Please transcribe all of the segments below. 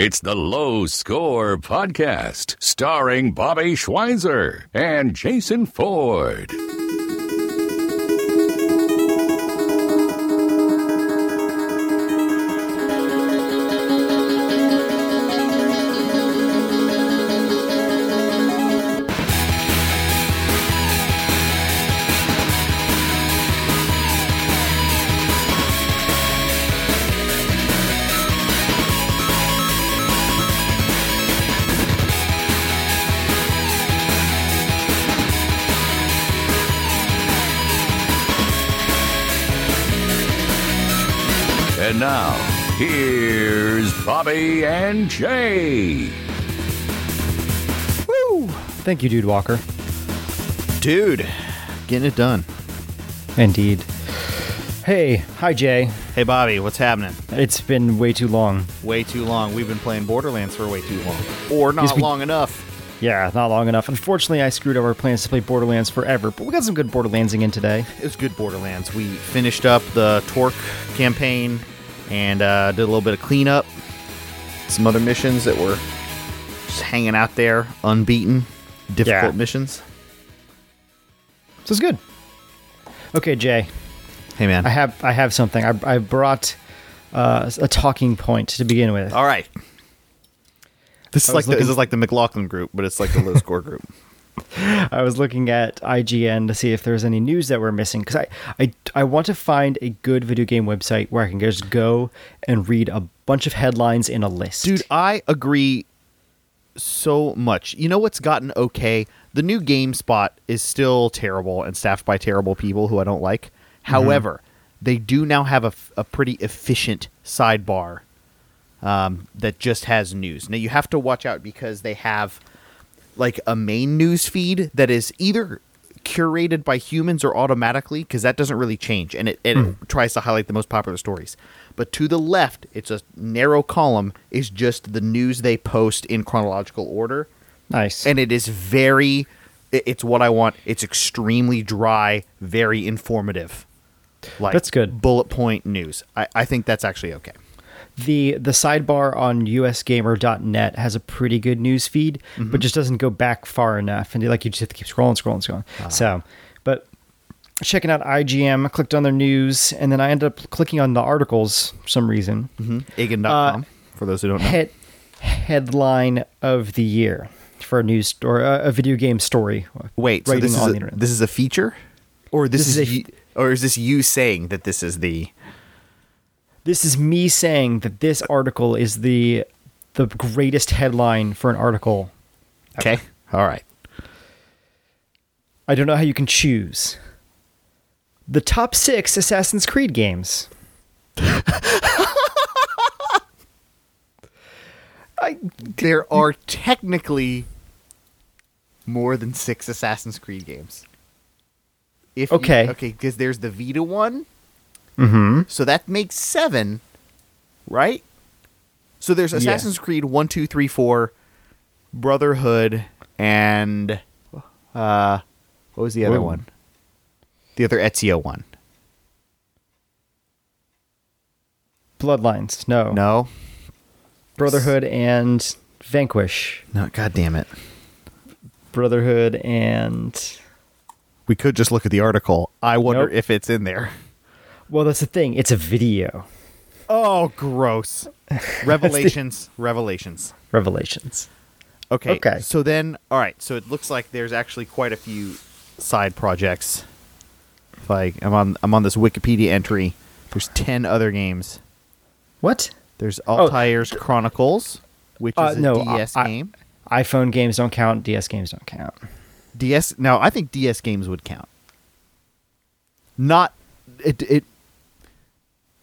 It's the Low Score Podcast, starring Bobby Schweizer and Jason Ford. Now, here's Bobby and Jay. Woo! Thank you, Dude Walker. Dude, getting it done. Indeed. Hey, hi, Jay. Hey, Bobby, what's happening? It's been way too long. Way too long. We've been playing Borderlands for way too long. Or not long enough. Yeah, not long enough. Unfortunately, I screwed up our plans to play Borderlands forever, but we got some good Borderlandsing in today. It was good Borderlands. We finished up the Torque campaign and did a little bit of cleanup. Some other missions that were just hanging out there, unbeaten, difficult missions. So it's good. Okay, Jay. Hey, man. I have something. I brought a talking point to begin with. All right. This is like the McLaughlin group, but it's like the low score group. I was looking at IGN to see if there's any news that we're missing, because I want to find a good video game website where I can just go and read a bunch of headlines in a list. Dude, I agree so much. You know what's gotten okay? The new GameSpot is still terrible and staffed by terrible people who I don't like. Mm-hmm. However, they do now have a pretty efficient sidebar that just has news. Now, you have to watch out because they have like a main news feed that is either curated by humans or automatically, because that doesn't really change, and it tries to highlight the most popular stories. But to the left, it's a narrow column, is just the news they post in chronological order. Nice. And it is very, it's what I want. It's extremely dry, very informative. Like, that's good. Bullet point news. I think that's actually okay. The sidebar on usgamer.net has a pretty good news feed, mm-hmm. but just doesn't go back far enough. And you just have to keep scrolling. Uh-huh. So, but checking out IGN, I clicked on their news, and then I ended up clicking on the articles for some reason. Mm-hmm. IGN.com, for those who don't know. Headline of the year for a news or a video game story. Wait, so this is a feature? Or or is this you saying that this is the... This is me saying that this article is the greatest headline for an article ever. Okay. All right. I don't know how you can choose. The top 6 Assassin's Creed games. There are technically more than 6 Assassin's Creed games. Okay, because there's the Vita one. Mm-hmm. So that makes 7, right? So there's Assassin's Creed 1, 2, 3, 4, Brotherhood, and what was the other one? The other Ezio one. Bloodlines. No. Brotherhood and Vanquish. No, God damn it. Brotherhood and... We could just look at the article. I wonder if it's in there. Well, that's the thing. It's a video. Oh, gross. Revelations. Okay. So then, all right. So it looks like there's actually quite a few side projects. Like I'm on this Wikipedia entry. There's 10 other games. What? There's Altair's Chronicles, which is a DS game. iPhone games don't count. DS games don't count. No, I think DS games would count. Not...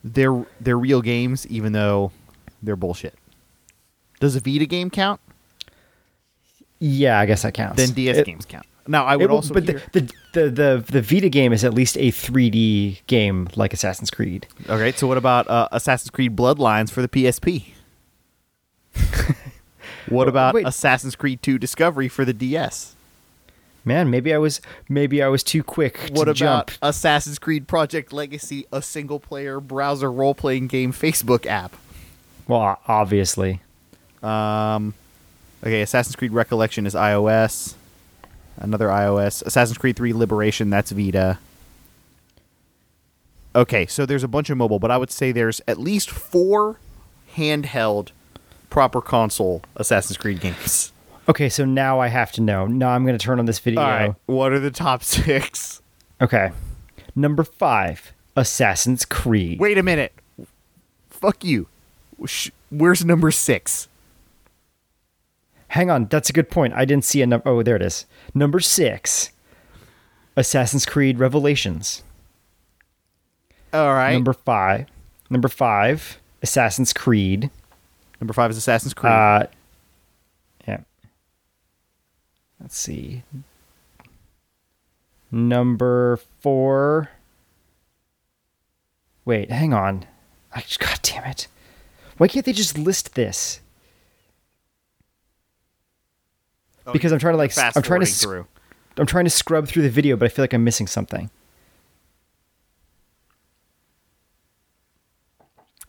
They're real games, even though they're bullshit. Does a Vita game count? Yeah, I guess that counts. Then DS games count. Now I would also, but the Vita game is at least a 3D game like Assassin's Creed. All right. So what about Assassin's Creed Bloodlines for the PSP? What about Assassin's Creed 2 Discovery for the DS? Man, maybe I was too quick to jump. What about Assassin's Creed Project Legacy, a single-player browser role-playing game Facebook app? Well, obviously. Okay, Assassin's Creed Recollection is iOS. Another iOS. Assassin's Creed 3 Liberation, that's Vita. Okay, so there's a bunch of mobile, but I would say there's at least 4 handheld proper console Assassin's Creed games. Okay, so now I have to know. Now I'm going to turn on this video. All right, what are the top 6? Okay. Number 5, Assassin's Creed. Wait a minute. Fuck you. Where's number 6? Hang on, that's a good point. I didn't see a number. Oh, there it is. Number 6, Assassin's Creed Revelations. All right. Number five, Assassin's Creed. Number 5 is Assassin's Creed. Yeah. Let's see. Number 4. Wait, hang on. God damn it. Why can't they just list this? Oh, because I'm trying to I'm trying to scrub through the video, but I feel like I'm missing something.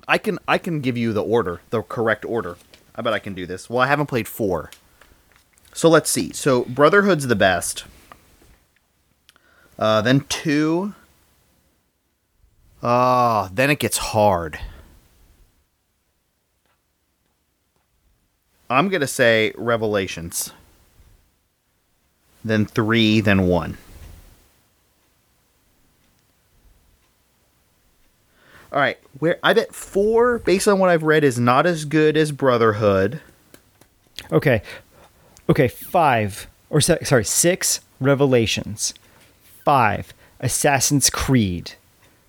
I can give you the correct order. I bet I can do this. Well, I haven't played 4. So let's see. So Brotherhood's the best. Then 2. Then it gets hard. I'm going to say Revelations. Then 3, then 1. All right, where I bet 4, based on what I've read, is not as good as Brotherhood. Okay, 6, Revelations. 5, Assassin's Creed.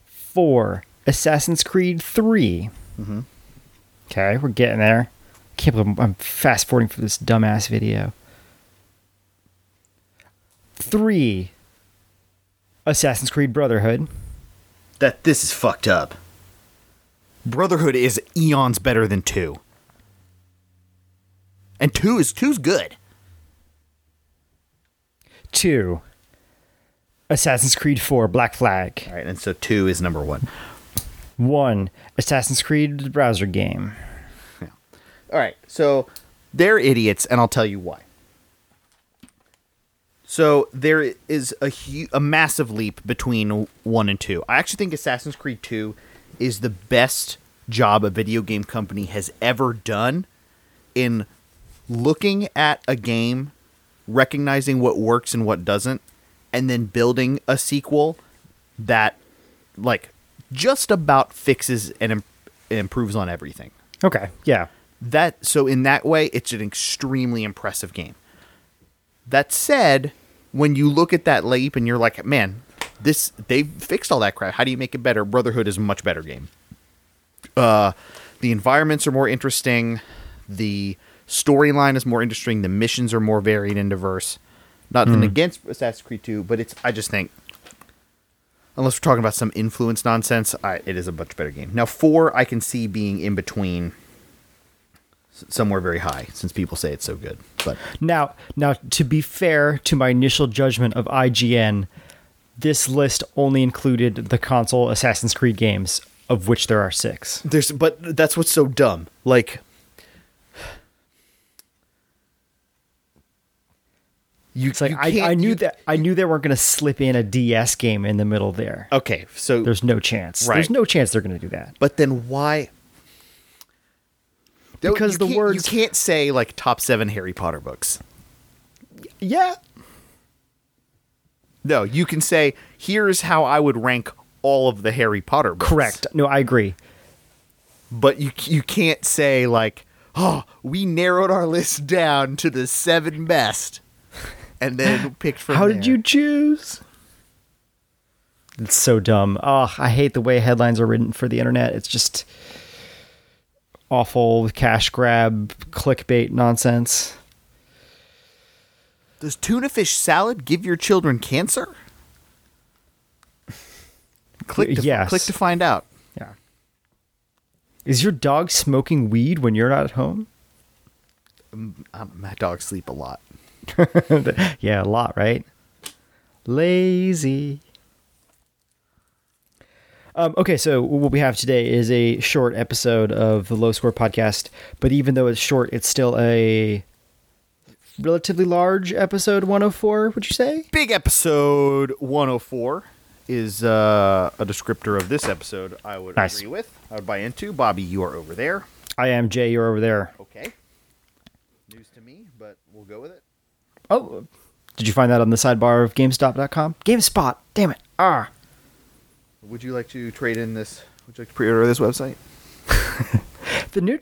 4, Assassin's Creed 3. Mm-hmm. Okay, we're getting there. Can't believe I'm fast forwarding for this dumbass video. 3, Assassin's Creed Brotherhood. This is fucked up. Brotherhood is eons better than 2. And 2's good. 2, Assassin's Creed 4 Black Flag. All right, and so 2 is number 1. 1, Assassin's Creed the browser game. Yeah. All right, so they're idiots, and I'll tell you why. So there is a massive leap between 1 and 2. I actually think Assassin's Creed 2 is the best job a video game company has ever done in looking at a game, recognizing what works and what doesn't, and then building a sequel that, like, just about fixes and improves on everything. Okay, yeah. So in that way, it's an extremely impressive game. That said, when you look at that leap and you're like, man, they've fixed all that crap. How do you make it better? Brotherhood is a much better game. The environments are more interesting. The storyline is more interesting. The missions are more varied and diverse. Nothing against Assassin's Creed 2, but I just think, unless we're talking about some influence nonsense, it is a much better game. Now, 4, I can see being in between, somewhere very high, since people say it's so good. But now, to be fair to my initial judgment of IGN, this list only included the console Assassin's Creed games, of which there are 6. But that's what's so dumb. Like, I knew they weren't going to slip in a DS game in the middle there. Okay, so there's no chance. Right. There's no chance they're going to do that. But then why? Because you can't say, like, top 7 Harry Potter books. Yeah. No, you can say, here's how I would rank all of the Harry Potter books. Correct. No, I agree. But you can't say, like, oh, we narrowed our list down to the 7 best. And then picked from How did you choose? It's so dumb. Oh, I hate the way headlines are written for the internet. It's just awful cash grab, clickbait nonsense. Does tuna fish salad give your children cancer? Click to find out. Yeah. Is your dog smoking weed when you're not at home? My dogs sleep a lot. Yeah, a lot, right? Lazy. Okay, so what we have today is a short episode of the Low Score Podcast, but even though it's short, it's still a relatively large episode 104, would you say? Big episode 104 is a descriptor of this episode I would agree with. I would buy into. Bobby, you are over there. I am. Jay, you're over there. Okay. News to me, but we'll go with it. Oh, did you find that on the sidebar of GameStop.com? GameSpot. Damn it. Ah. Would you like to trade in this? Would you like to pre-order this website?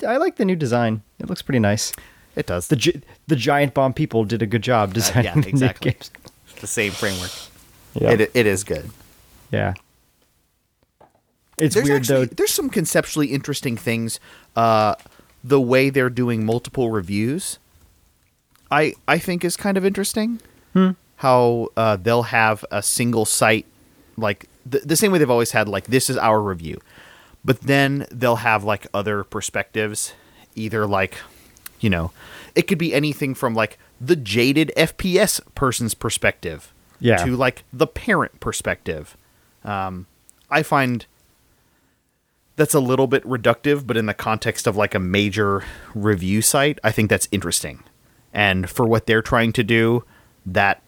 I like the new design. It looks pretty nice. It does. The Giant Bomb people did a good job designing the exactly. New games. It's the same framework. Yeah. It is good. Yeah. It's weird, though. There's some conceptually interesting things. The way they're doing multiple reviews, I think is kind of interesting. How they'll have a single site, like the same way they've always had, like, this is our review. But then they'll have, like, other perspectives, either, like, you know, it could be anything from, like, the jaded FPS person's perspective to, like, the parent perspective. I find that's a little bit reductive, but in the context of, like, a major review site, I think that's interesting. And for what they're trying to do, that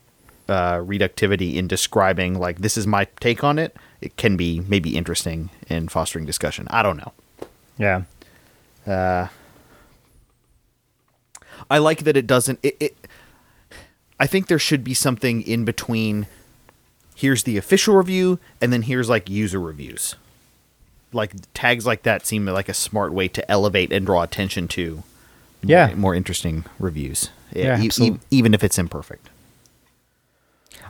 reductivity in describing, like, this is my take on it, it can be maybe interesting in fostering discussion. I don't know. Yeah. I like that it doesn't... I think there should be something in between here's the official review and then here's, like, user reviews. Like, tags like that seem like a smart way to elevate and draw attention to more interesting reviews, even if it's imperfect.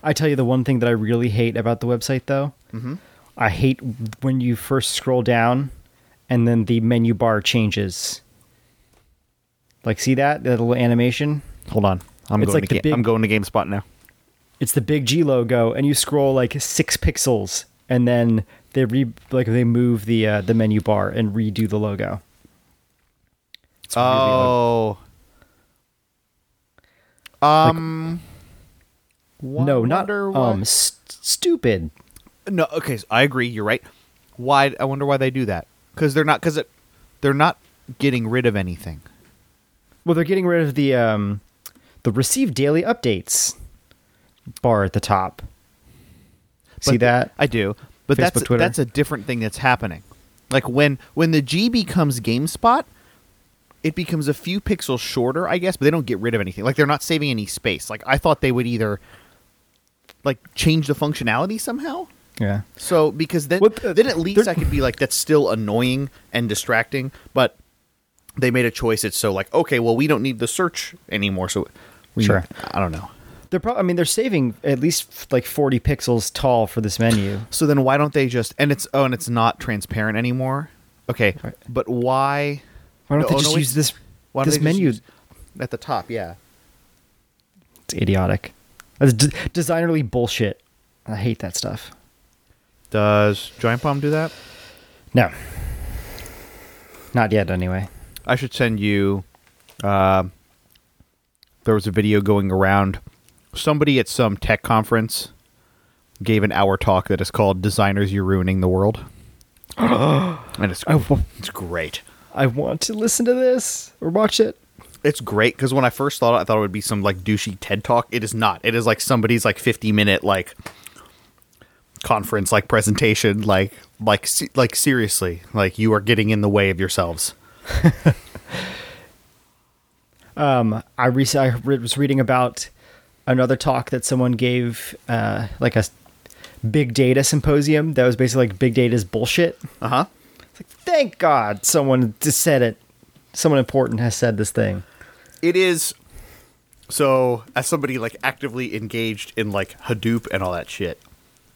I tell you the one thing that I really hate about the website, though. Mm-hmm. I hate when you first scroll down and then the menu bar changes. Like, see that little animation? Hold on. I'm going to GameSpot now. It's the big G logo, and you scroll, like, 6 pixels, and then they move the menu bar and redo the logo. Oh. No, not stupid. No, okay, so I agree. You're right. Why? I wonder why they do that. Because they're not getting rid of anything. Well, they're getting rid of the receive daily updates bar at the top. See that? I do. But Facebook, that's a different thing that's happening. Like, when the G becomes GameSpot, it becomes a few pixels shorter, I guess, but they don't get rid of anything. Like, they're not saving any space. Like, I thought they would either, like, change the functionality somehow. Yeah. So, because then at least I could be like, that's still annoying and distracting, but they made a choice. It's so, like, okay, well, we don't need the search anymore, so I don't know. They're probably, I mean, they're saving at least like 40 pixels tall for this menu. So then why don't they just, and it's not transparent anymore. Okay. Right. But why? Why don't they just use this menu at the top? Yeah. It's idiotic. That's designerly bullshit. I hate that stuff. Does Giant Bomb do that? No. Not yet, anyway. I should send you, there was a video going around. Somebody at some tech conference gave an hour talk that is called Designers, You're Ruining the World. And it's great. I want to listen to this or watch it. It's great, because when I first thought it, I thought it would be some, like, douchey TED Talk. It is not. It is, like, somebody's, like, 50-minute, like, conference, like, presentation, like seriously, like, you are getting in the way of yourselves. I was reading about another talk that someone gave, like, a big data symposium that was basically like, big data is bullshit. Uh-huh. It's like, thank God someone just said it. Someone important has said this thing. It is. So, as somebody, like, actively engaged in, like, Hadoop and all that shit,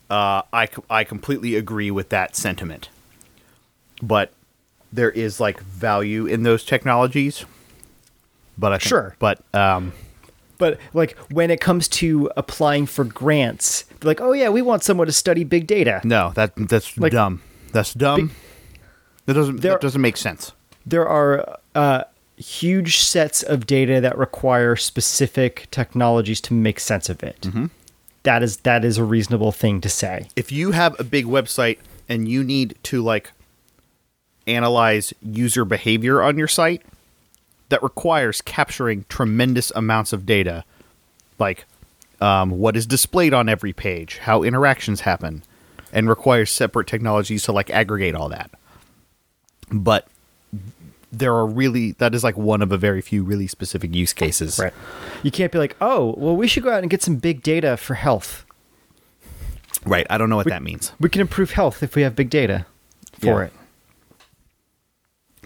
I completely agree with that sentiment. But there is, like, value in those technologies. But I think, sure. But, like, when it comes to applying for grants, they're like, oh, yeah, we want someone to study big data. No, that's like, dumb. That's dumb. That doesn't make sense. There are huge sets of data that require specific technologies to make sense of it. Mm-hmm. That is a reasonable thing to say. If you have a big website and you need to like analyze user behavior on your site, that requires capturing tremendous amounts of data, like what is displayed on every page, how interactions happen, and requires separate technologies to like aggregate all that. But there are really, that is like one of a very few really specific use cases. Right. You can't be like, oh, well, we should go out and get some big data for health. Right. I don't know what that means. We can improve health if we have big data for it.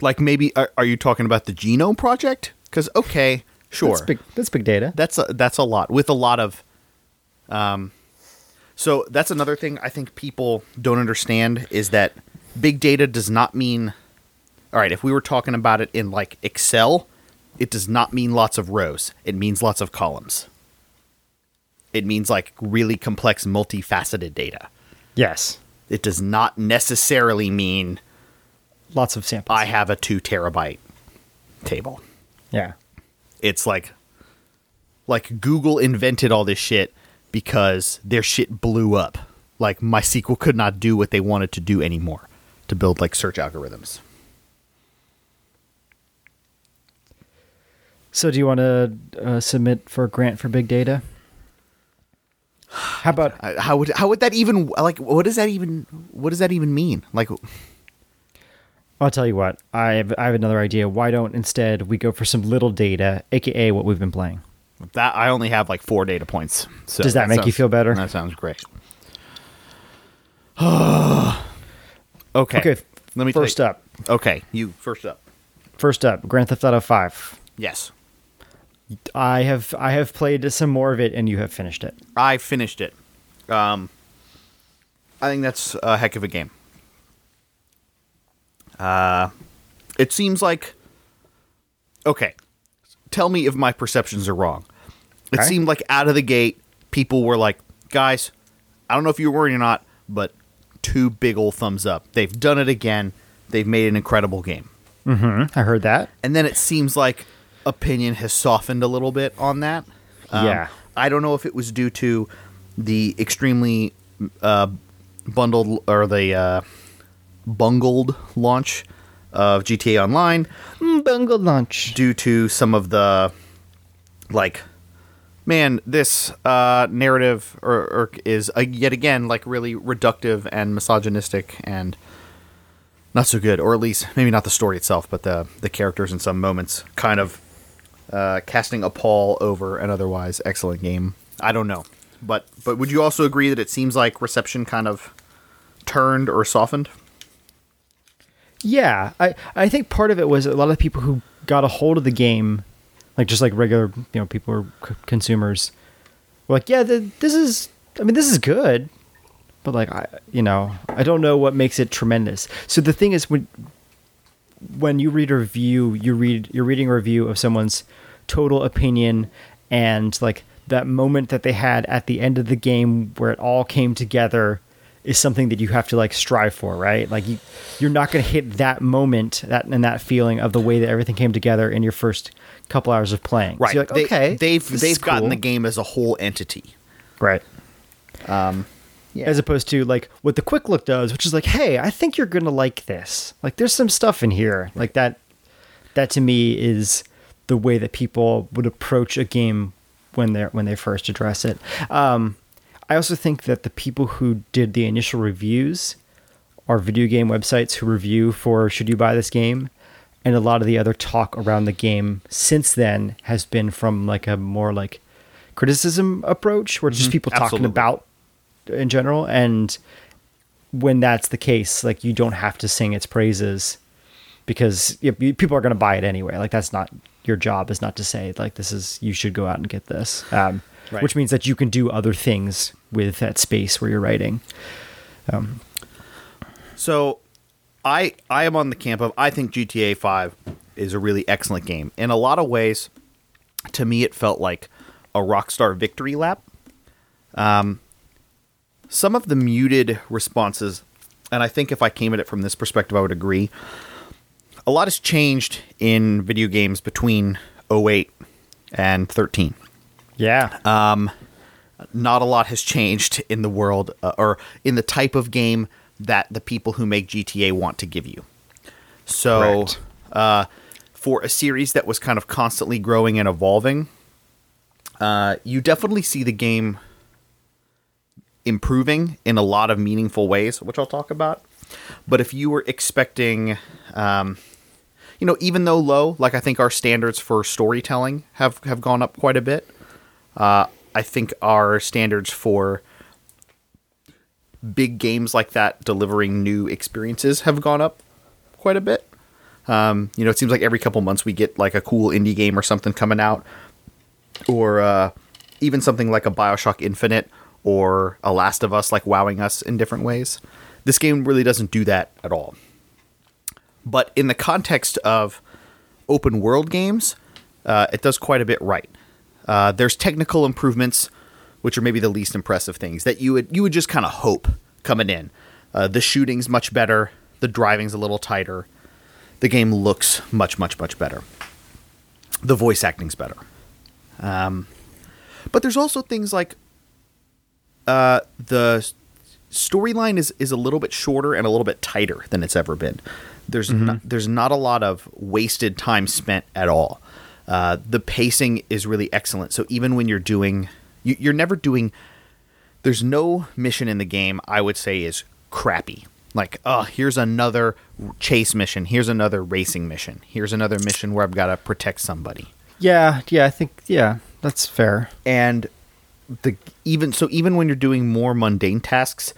Like maybe, are you talking about the genome project? Because, okay, sure. That's big data. That's a lot with a lot of, so that's another thing I think people don't understand is that big data does not mean, all right, if we were talking about it in like Excel, it does not mean lots of rows. It means lots of columns. It means like really complex, multifaceted data. Yes. It does not necessarily mean lots of samples. I have a 2 terabyte table. Yeah. It's like Google invented all this shit because their shit blew up. Like MySQL could not do what they wanted to do anymore to build like search algorithms. So do you want to submit for a grant for big data? How about how would that even like what does that even mean? Like I'll tell you what, I have another idea. Why don't instead we go for some little data, aka what we've been playing? That I only have like 4 data points. So does that make you feel better? That sounds great. Okay. Let me first up. Okay, you first up. First up, Grand Theft Auto 5. Yes. I have played some more of it, and you have finished it. I finished it. I think that's a heck of a game. It seems like... Okay. Tell me if my perceptions are wrong. It seemed like out of the gate, people were like, guys, I don't know if you were worried or not, but 2 big old thumbs up. They've done it again. They've made an incredible game. Mm-hmm. I heard that. And then it seems like opinion has softened a little bit on that. Yeah. I don't know if it was due to the extremely bundled or the... bungled launch of GTA Online. Bungled launch. Due to some of the, like, man, this narrative or is, yet again, like, really reductive and misogynistic and not so good. Or at least, maybe not the story itself, but the characters in some moments kind of casting a pall over an otherwise excellent game. I don't know. But would you also agree that it seems like reception kind of turned or softened? Yeah, I think part of it was a lot of people who got a hold of the game, like just like regular people or consumers, were like, yeah, this is good, but like I don't know what makes it tremendous. So the thing is when you read a review, you're reading a review of someone's total opinion and like that moment that they had at the end of the game where it all came together. Is something that you have to like strive for, right? Like you're not going to hit that moment and that feeling of the way that everything came together in your first couple hours of playing. Right. So you're like, they've gotten cool. The game as a whole entity. Right. Yeah. As opposed to like what the quick look does, which is like, hey, I think you're going to like this. Like there's some stuff in here. Right. Like that to me is the way that people would approach a game when they first address it. I also think that the people who did the initial reviews are video game websites who review for should you buy this game, and a lot of the other talk around the game since then has been from like a more like criticism approach where it's just people talking about in general. And when that's the case, like you don't have to sing its praises because people are going to buy it anyway. Like that's not your job, is not to say like you should go out and get this. Right. Which means that you can do other things with that space where you're writing. So I am on the camp of, I think GTA 5 is a really excellent game. In a lot of ways, to me, it felt like a Rockstar victory lap. Some of the muted responses, and I think if I came at it from this perspective, I would agree. A lot has changed in video games between 2008 and 2013. Yeah. Not a lot has changed in the world or in the type of game that the people who make GTA want to give you. So for a series that was kind of constantly growing and evolving, you definitely see the game improving in a lot of meaningful ways, which I'll talk about. But if you were expecting, you know, even though low, like I think our standards for storytelling have gone up quite a bit. I think our standards for big games like that delivering new experiences have gone up quite a bit. You know, it seems like every couple months we get like a cool indie game or something coming out, or even something like a BioShock Infinite or a Last of Us, like wowing us in different ways. This game really doesn't do that at all. But in the context of open world games, it does quite a bit right. There's technical improvements, which are maybe the least impressive things that you would just kind of hope coming in. The shooting's much better. The driving's a little tighter. The game looks much, much, much better. The voice acting's better. But there's also things like the storyline is a little bit shorter and a little bit tighter than it's ever been. There's not a lot of wasted time spent at all. The pacing is really excellent. So even when you're never doing, there's no mission in the game I would say is crappy. Like, oh, here's another chase mission. Here's another racing mission. Here's another mission where I've got to protect somebody. Yeah, I think, yeah, that's fair. And even when you're doing more mundane tasks,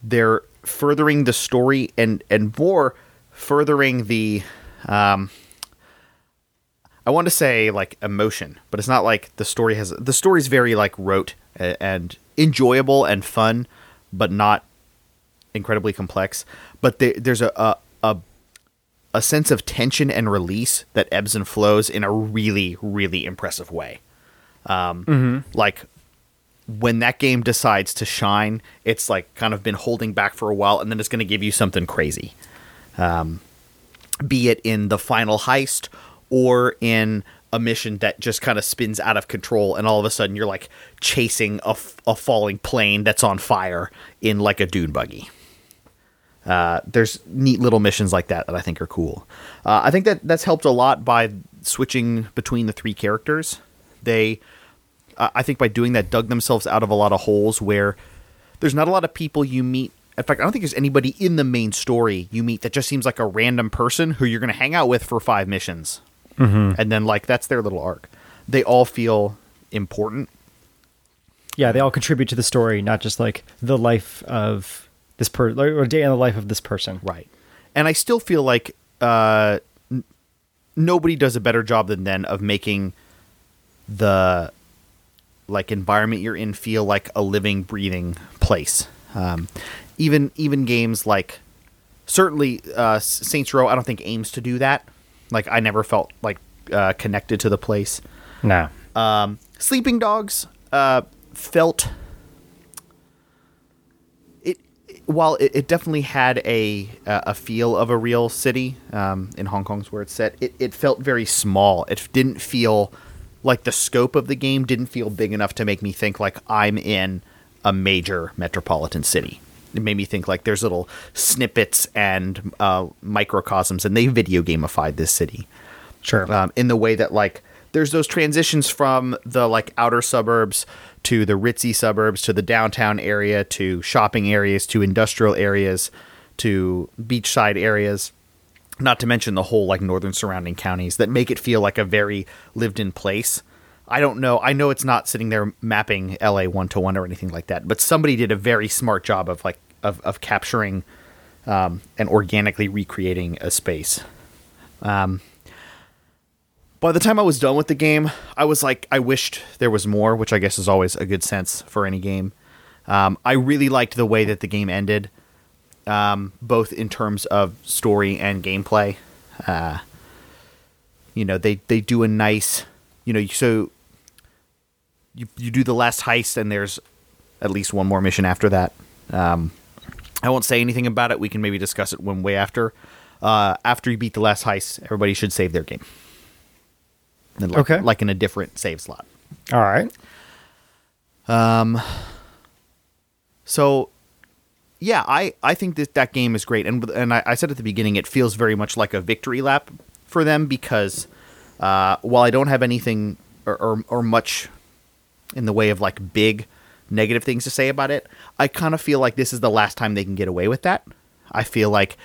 they're furthering the story and more furthering the, I want to say like emotion, but it's not like the story's very like rote and enjoyable and fun, but not incredibly complex. But there's a sense of tension and release that ebbs and flows in a really, really impressive way. Like when that game decides to shine, it's like kind of been holding back for a while, and then it's going to give you something crazy. Be it in the final heist or in a mission that just kind of spins out of control, and all of a sudden you're like chasing a falling plane that's on fire in like a dune buggy. There's neat little missions like that I think are cool. I think that's helped a lot by switching between the three characters. I think by doing that, dug themselves out of a lot of holes where there's not a lot of people you meet. In fact, I don't think there's anybody in the main story you meet that just seems like a random person who you're going to hang out with for 5 missions. And then like, that's their little arc. They all feel important. Yeah. They all contribute to the story, not just like the life of this person or a day in the life of this person. Right. And I still feel like, nobody does a better job than them of making the like environment you're in feel like a living, breathing place. Even games like certainly Saints Row, I don't think aims to do that. Like I never felt like connected to the place. No. Sleeping Dogs felt it while it definitely had a feel of a real city in Hong Kong's where it's set. It felt very small. It didn't feel like the scope of the game didn't feel big enough to make me think like I'm in a major metropolitan city. It made me think like there's little snippets and microcosms, and they video gamified this city. Sure. In the way that like there's those transitions from the like outer suburbs to the ritzy suburbs, to the downtown area, to shopping areas, to industrial areas, to beachside areas. Not to mention the whole like northern surrounding counties that make it feel like a very lived in place. I don't know. I know it's not sitting there mapping LA 1-to-1 or anything like that, but somebody did a very smart job of like of capturing and organically recreating a space. By the time I was done with the game, I was like, I wished there was more, which I guess is always a good sense for any game. I really liked the way that the game ended. Both in terms of story and gameplay. You know, they do a nice, you know, so you do the last heist and there's at least one more mission after that. I won't say anything about it. We can maybe discuss it one way after. After you beat the last heist, everybody should save their game. And like, okay. Like in a different save slot. All right. So yeah, I think that game is great. And I said at the beginning, it feels very much like a victory lap for them because while I don't have anything or much in the way of like big negative things to say about it, I kind of feel like this is the last time they can get away with that. I feel like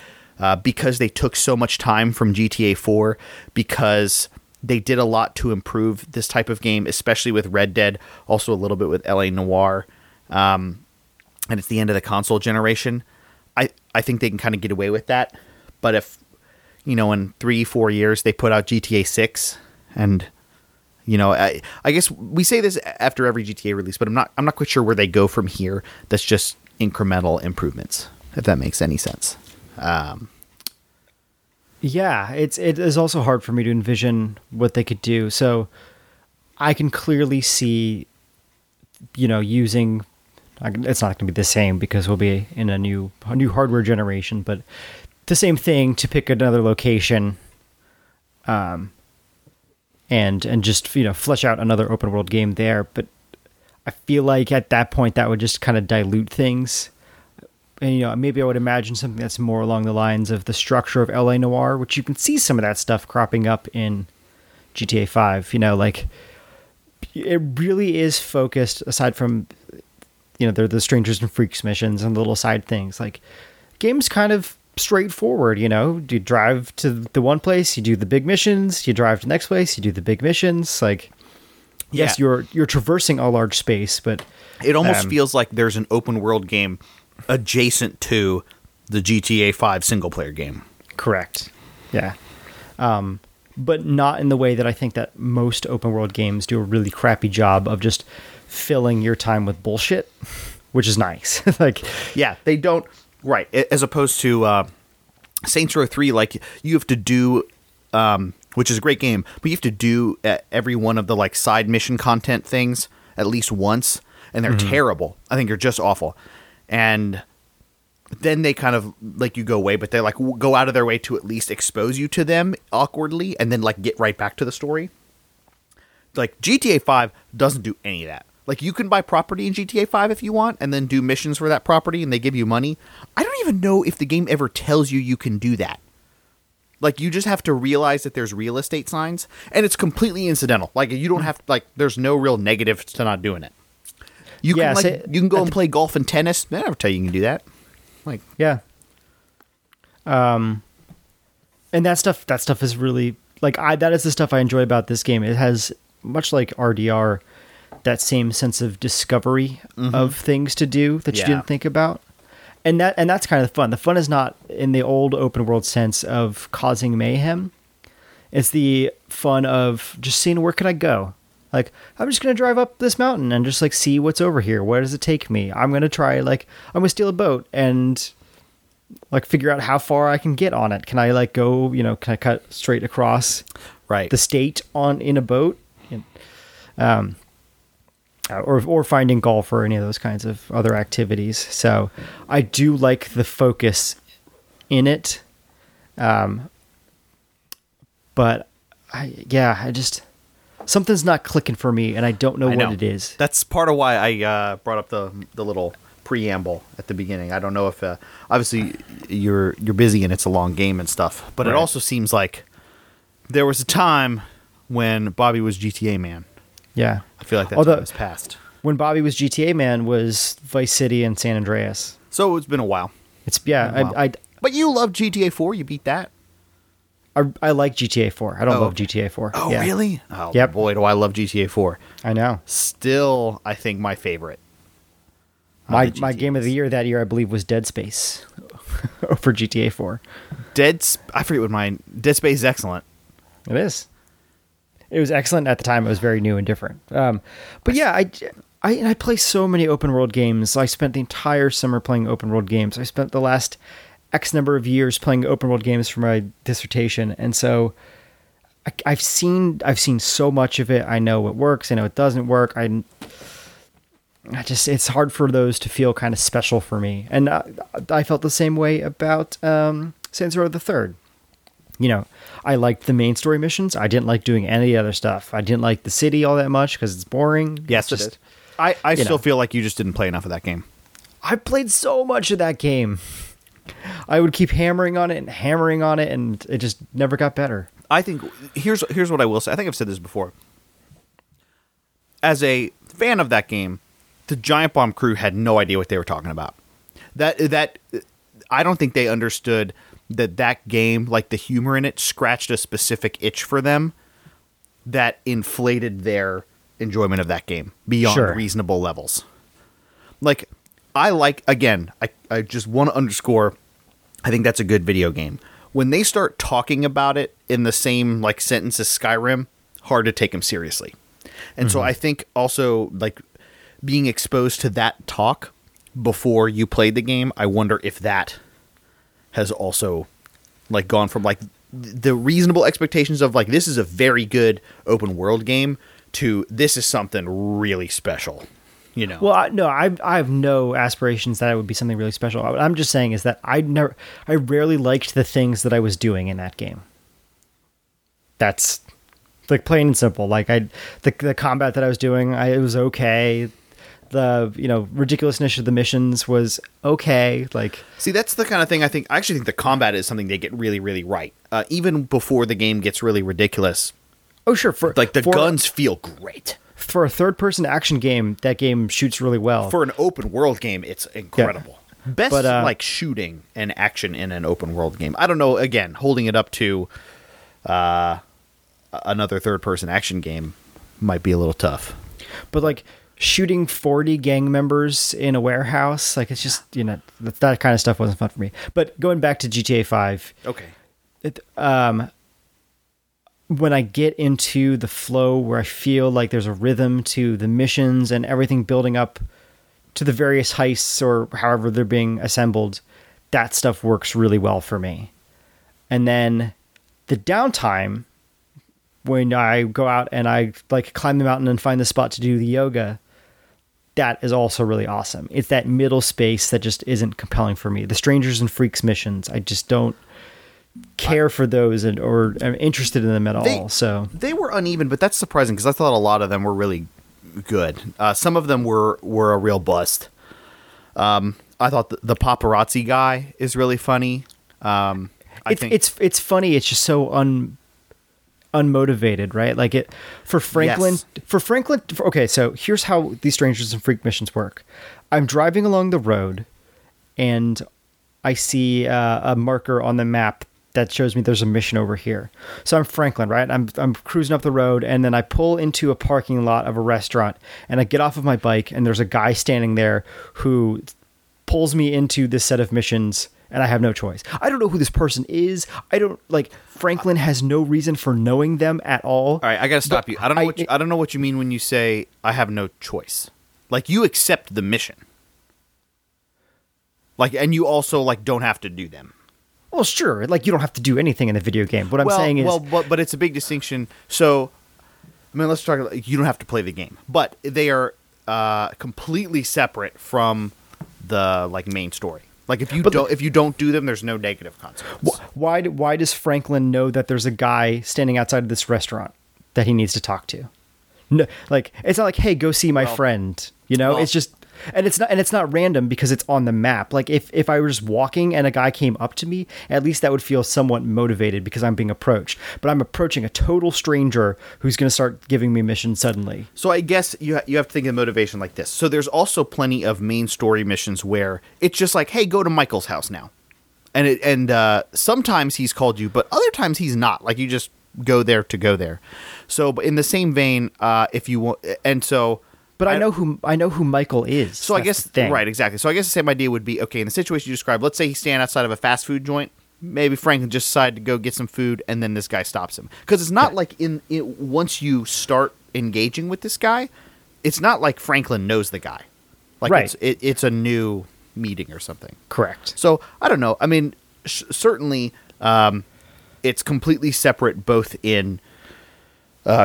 because they took so much time from GTA 4, because they did a lot to improve this type of game, especially with Red Dead, also a little bit with LA Noire, and it's the end of the console generation. I think they can kind of get away with that. But if, you know, in 3-4 years they put out GTA 6, and you know, I guess we say this after every GTA release, but I'm not quite sure where they go from here. That's just incremental improvements, if that makes any sense. Yeah, it is also hard for me to envision what they could do. So I can clearly see, you know, using. It's not going to be the same because we'll be in a new hardware generation, but the same thing to pick another location. And just, you know, flesh out another open world game there. But I feel like at that point that would just kind of dilute things. And, you know, maybe I would imagine something that's more along the lines of the structure of LA Noire, which you can see some of that stuff cropping up in GTA 5. You know, like, it really is focused, aside from, you know, they're the Strangers and Freaks missions and little side things. Like, game's kind of straightforward, you know. You drive to the one place, you do the big missions, you drive to the next place, you do the big missions. Like, yes, you're traversing a large space, but it almost feels like there's an open world game adjacent to the GTA 5 single player game. Correct. Yeah. But not in the way that I think that most open world games do a really crappy job of just filling your time with bullshit, which is nice. Like, yeah, they don't. Right, as opposed to Saints Row 3, like, you have to do, which is a great game, but you have to do every one of the, like, side mission content things at least once, and they're terrible. I think they're just awful. And then they kind of, like, you go away, but they, like, go out of their way to at least expose you to them awkwardly, and then, like, get right back to the story. Like, GTA 5 doesn't do any of that. Like, you can buy property in GTA 5 if you want and then do missions for that property and they give you money. I don't even know if the game ever tells you you can do that. Like, you just have to realize that there's real estate signs, and it's completely incidental. Like, you don't have to, like, there's no real negative to not doing it. You can go and play golf and tennis. They never tell you can do that. Like, yeah. And that stuff is really, like, that is the stuff I enjoy about this game. It has, much like RDR, that same sense of discovery of things to do that you didn't think about. And that's kind of the fun. The fun is not in the old open world sense of causing mayhem. It's the fun of just seeing, where can I go? Like, I'm just going to drive up this mountain and just, like, see what's over here. Where does it take me? I'm going to try, like, I'm going to steal a boat and, like, figure out how far I can get on it. Can I, like, go, you know, can I cut straight across the state in a boat? And, or finding golf or any of those kinds of other activities. So I do like the focus in it. But I just something's not clicking for me, and I don't know what it is. That's part of why I brought up the little preamble at the beginning. I don't know if obviously you're busy and it's a long game and stuff, but it also seems like there was a time when Bobby was GTA man. Yeah, I feel like that time has passed. When Bobby was GTA man was Vice City and San Andreas. So it's been a while. But you love GTA 4. You beat that. I like GTA 4. I don't love GTA 4. Oh, yeah. Really? Oh, yep. Boy, do I love GTA 4. I know. Still, I think my favorite. My game of the year that year, I believe, was Dead Space over GTA 4. I forget what mine. Dead Space is excellent. It is. It was excellent at the time. It was very new and different. But yeah, I play so many open world games. I spent the entire summer playing open world games. I spent the last X number of years playing open world games for my dissertation. And so I've seen so much of it. I know what works. I know it doesn't work. I just, it's hard for those to feel kind of special for me. And I felt the same way about Saints Row the Third. You know, I liked the main story missions. I didn't like doing any other stuff. I didn't like the city all that much because it's boring. Yes, I still feel like you just didn't play enough of that game. I played so much of that game. I would keep hammering on it, and it just never got better. I think here's what I will say. I think I've said this before. As a fan of that game, the Giant Bomb crew had no idea what they were talking about. That I don't think they understood that game, like the humor in it, scratched a specific itch for them that inflated their enjoyment of that game beyond reasonable levels. Like, I just want to underscore, I think that's a good video game. When they start talking about it in the same like sentence as Skyrim, hard to take them seriously. And so I think also like being exposed to that talk before you played the game, I wonder if that has also like gone from like the reasonable expectations of like, this is a very good open world game to this is something really special, you know? Well, I have no aspirations that it would be something really special. What I'm just saying is that I rarely liked the things that I was doing in that game. That's like plain and simple. Like the combat that I was doing, it was okay. The, you know, ridiculousness of the missions was okay. Like, see, that's the kind of thing I actually think the combat is something they get really, really right. Even before the game gets really ridiculous. Oh, sure. The guns feel great. For a third person action game, that game shoots really well. For an open world game, it's incredible. Yeah. Best shooting and action in an open world game. I don't know, again, holding it up to another third person action game might be a little tough. But like shooting 40 gang members in a warehouse, like it's just, you know, that kind of stuff wasn't fun for me. But going back to GTA 5. Okay. When I get into the flow where I feel like there's a rhythm to the missions and everything building up to the various heists or however they're being assembled, that stuff works really well for me. And then the downtime, when I go out and I like climb the mountain and find the spot to do the yoga, that is also really awesome. It's that middle space that just isn't compelling for me. The Strangers and Freaks missions, I just don't care for those, and or I'm interested in them at all. So they were uneven, but that's surprising because I thought a lot of them were really good. Some of them were a real bust. I thought the paparazzi guy is really funny. I think it's funny. It's just so unmotivated, right? Like it for Franklin. Yes. Okay, so here's how these Strangers and Freak missions work. I'm driving along the road, and I see a marker on the map that shows me there's a mission over here. So I'm Franklin, right? I'm cruising up the road, and then I pull into a parking lot of a restaurant, and I get off of my bike, and there's a guy standing there who pulls me into this set of missions, and I have no choice. I don't know who this person is. Franklin has no reason for knowing them at all. All right, I got to stop you. I don't know what you mean when you say I have no choice. Like, you accept the mission. Like, and you also like don't have to do them. Well, sure. Like, you don't have to do anything in the video game. What I'm saying is, but it's a big distinction. So, I mean, let's talk about, you don't have to play the game, but they are completely separate from the like main story. Like, if you don't do them, there's no negative consequence. Why does Franklin know that there's a guy standing outside of this restaurant that he needs to talk to? No, like it's not like, hey, go see my friend. You know, it's just. And it's not random because it's on the map. Like if I were just walking and a guy came up to me, at least that would feel somewhat motivated because I'm being approached. But I'm approaching a total stranger who's going to start giving me missions suddenly. So I guess you have to think of motivation like this. So there's also plenty of main story missions where it's just like, hey, go to Michael's house now. And sometimes he's called you, but other times he's not. Like you just go there to go there. So but in the same vein, if you want, and so. But I know who Michael is. So that's, I guess, right, exactly. So I guess the same idea would be, okay, in the situation you described, let's say he's standing outside of a fast food joint. Maybe Franklin just decided to go get some food, and then this guy stops him. Because it's not like once you start engaging with this guy, it's not like Franklin knows the guy. Like right. It's a new meeting or something. Correct. So I don't know. I mean, certainly it's completely separate both in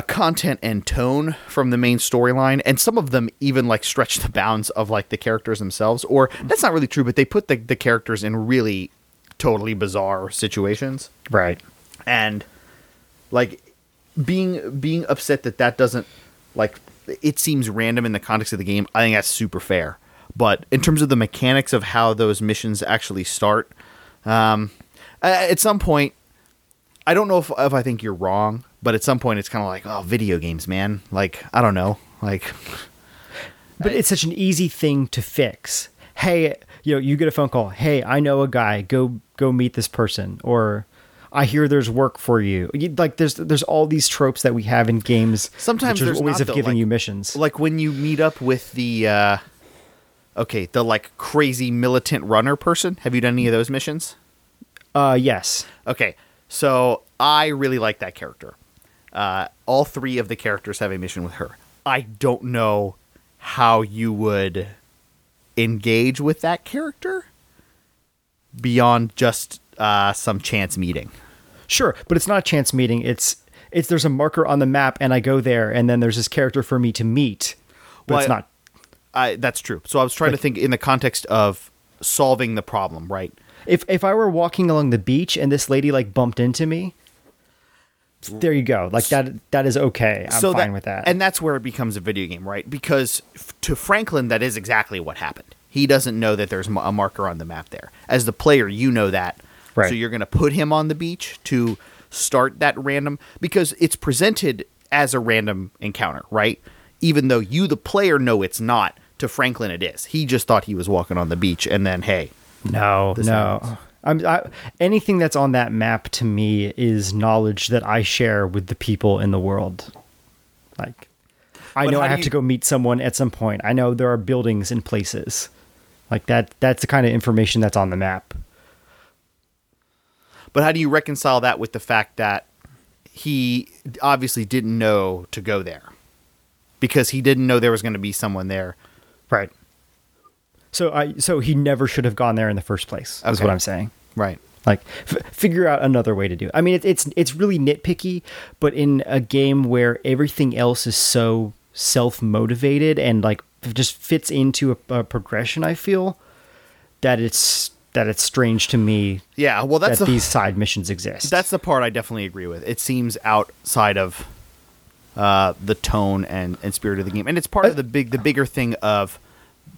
content and tone from the main storyline, and some of them even like stretch the bounds of like the characters themselves, or that's not really true, but they put the characters in really totally bizarre situations, right? And like being upset that doesn't, like, it seems random in the context of the game, I think that's super fair. But in terms of the mechanics of how those missions actually start, at some point, I don't know if I think you're wrong, but at some point it's kind of like, oh, video games, man. Like, I don't know. Like, but it's such an easy thing to fix. Hey, you know, you get a phone call. Hey, I know a guy. Go meet this person. Or I hear there's work for you. Like, there's all these tropes that we have in games. Sometimes there's ways of giving you missions. Like when you meet up with the like crazy militant runner person. Have you done any of those missions? Yes. Okay. So I really like that character. All three of the characters have a mission with her. I don't know how you would engage with that character beyond just some chance meeting. Sure, but it's not a chance meeting. It's there's a marker on the map, and I go there, and then there's this character for me to meet. But well, it's not. That's true. So I was trying to think in the context of solving the problem, right? If I were walking along the beach and this lady like bumped into me, there you go. Like that is okay. I'm fine with that. And that's where it becomes a video game, right? Because to Franklin, that is exactly what happened. He doesn't know that there's a marker on the map there. As the player, you know that. Right. So you're going to put him on the beach to start that random, because it's presented as a random encounter, right? Even though you, the player, know it's not. To Franklin, it is. He just thought he was walking on the beach and then, hey. No. Anything that's on that map to me is knowledge that I share with the people in the world. Like, I know I have to go meet someone at some point. I know there are buildings and places like that. That's the kind of information that's on the map. But how do you reconcile that with the fact that he obviously didn't know to go there because he didn't know there was going to be someone there? Right. So he never should have gone there in the first place. That's what I'm saying. Right. Like, figure out another way to do it. I mean, it's really nitpicky, but in a game where everything else is so self-motivated and like just fits into a progression, I feel that it's strange to me. Yeah. Well, that's these side missions exist. That's the part I definitely agree with. It seems outside of the tone and spirit of the game, and it's part of the bigger thing of.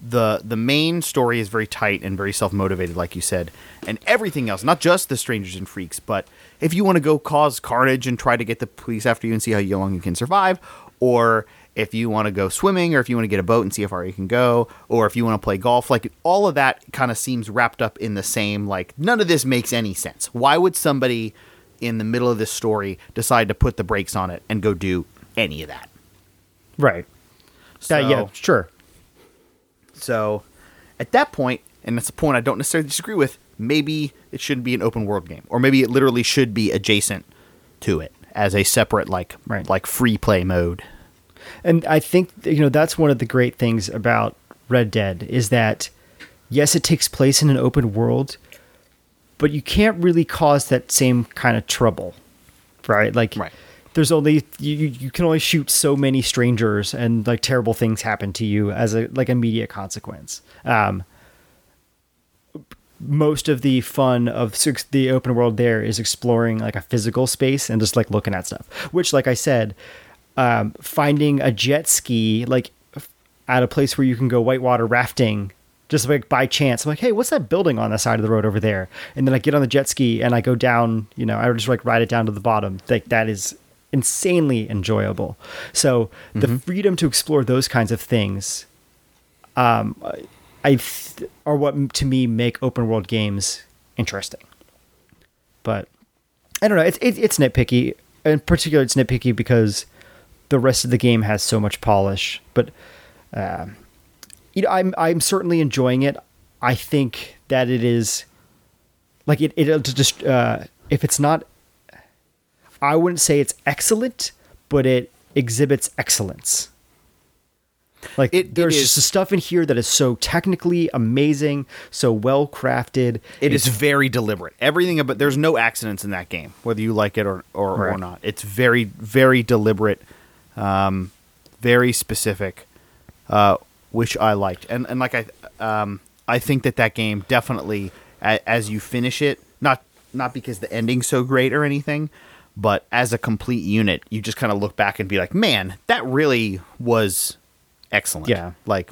The main story is very tight and very self-motivated, like you said, and everything else, not just the strangers and freaks, but if you want to go cause carnage and try to get the police after you and see how long you can survive, or if you want to go swimming, or if you want to get a boat and see how far you can go, or if you want to play golf, like all of that kind of seems wrapped up in the same, like, none of this makes any sense. Why would somebody in the middle of this story decide to put the brakes on it and go do any of that? Right. So, yeah, sure. So at that point, and that's a point I don't necessarily disagree with, maybe it shouldn't be an open world game, or maybe it literally should be adjacent to it as a separate, like, right, like free play mode. And I think, you know, that's one of the great things about Red Dead is that, yes, it takes place in an open world, but you can't really cause that same kind of trouble, right? Like, right. There's only you can only shoot so many strangers, and like terrible things happen to you as a like immediate consequence. Most of the fun of the open world there is exploring like a physical space and just like looking at stuff. Which, like I said, finding a jet ski like at a place where you can go whitewater rafting just like by chance. I'm like, hey, what's that building on the side of the road over there? And then I get on the jet ski and I go down. You know, I just like ride it down to the bottom. Like that is insanely enjoyable. So the freedom to explore those kinds of things are what to me make open world games interesting. But I don't know, it's nitpicky. In particular, it's nitpicky because the rest of the game has so much polish. But you know, I'm certainly enjoying it. I think that it is like it'll just if it's not, I wouldn't say it's excellent, but it exhibits excellence. Like there's just the stuff in here that is so technically amazing, so well crafted. It's very deliberate. Everything about there's no accidents in that game, whether you like it or not. It's very, very deliberate, very specific, which I liked. And like I think that game definitely, as you finish it, not because the ending's so great or anything, but as a complete unit, you just kind of look back and be like, man, that really was excellent. Yeah. Like,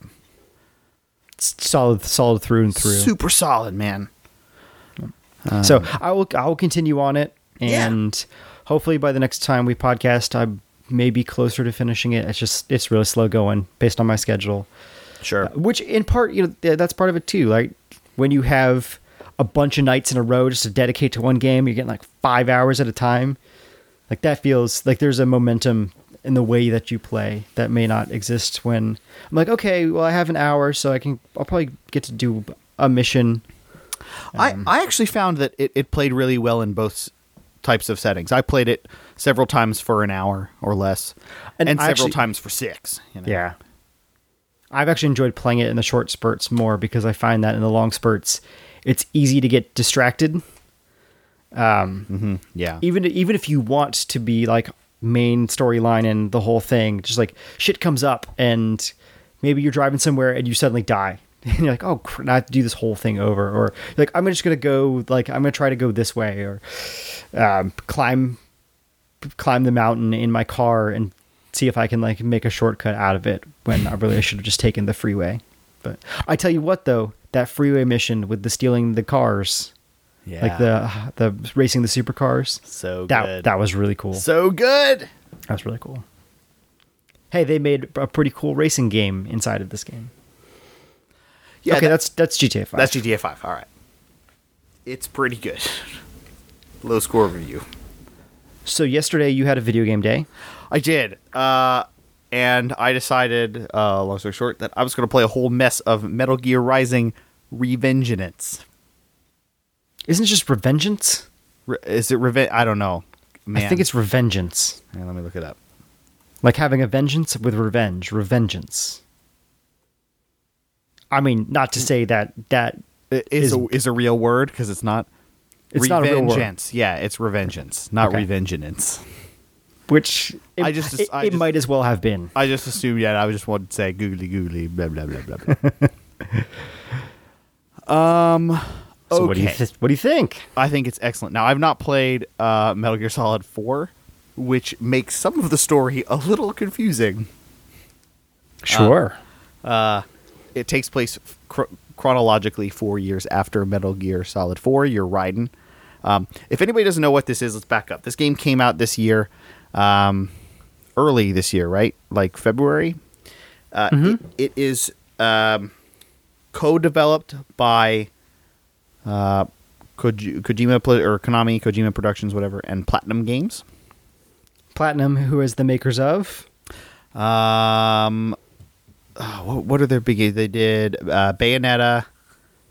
solid through and through. Super solid, man. So I will continue on it, and hopefully by the next time we podcast, I may be closer to finishing it. It's really slow going based on my schedule. Sure. Which in part, that's part of it too. Like when you have a bunch of nights in a row just to dedicate to one game, you're getting like 5 hours at a time. Like that feels like there's a momentum in the way that you play that may not exist when I'm like, okay, well I have an hour, so I'll probably get to do a mission. I actually found that it played really well in both types of settings. I played it several times for an hour or less, and several times for 6. Yeah. I've actually enjoyed playing it in the short spurts more because I find that in the long spurts, it's easy to get distracted. Yeah. Even if you want to be like main storyline and the whole thing, just like shit comes up and maybe you're driving somewhere and you suddenly die. And you're like, oh, I have to do this whole thing over. Or like, I'm just going to go, like, I'm going to try to go this way or climb the mountain in my car and see if I can like make a shortcut out of it when I really should have just taken the freeway. But I tell you what, though, that freeway mission with the stealing the cars, like the racing the supercars. So good. That was really cool. So good. That was really cool. Hey, they made a pretty cool racing game inside of this game. Yeah, okay, that's GTA 5. That's GTA 5, all right. It's pretty good. Low score review. So yesterday you had a video game day. I did. And I decided, long story short, that I was going to play a whole mess of Metal Gear Rising Revengeance. Isn't it just Revengeance? Is it Revengeance? I don't know. Man. I think it's Revengeance. Yeah, let me look it up. Like having a vengeance with revenge. Revengeance. I mean, not to say that is a real word, because it's not. It's not a real word. Yeah, it's revengeance, not revengeance. Which I just might as well have been. I just assumed. Yeah, I just wanted to say googly, blah blah blah blah blah. So okay. What do you think? I think it's excellent. Now I've not played Metal Gear Solid 4, which makes some of the story a little confusing. Sure. It takes place chronologically 4 years after Metal Gear Solid 4. You're Raiden. If anybody doesn't know what this is, let's back up. This game came out this year, early this year, right? Like February. It is co-developed by Konami, Kojima Productions, whatever, and Platinum Games. Platinum, who is the makers of? What are their biggies? They did Bayonetta,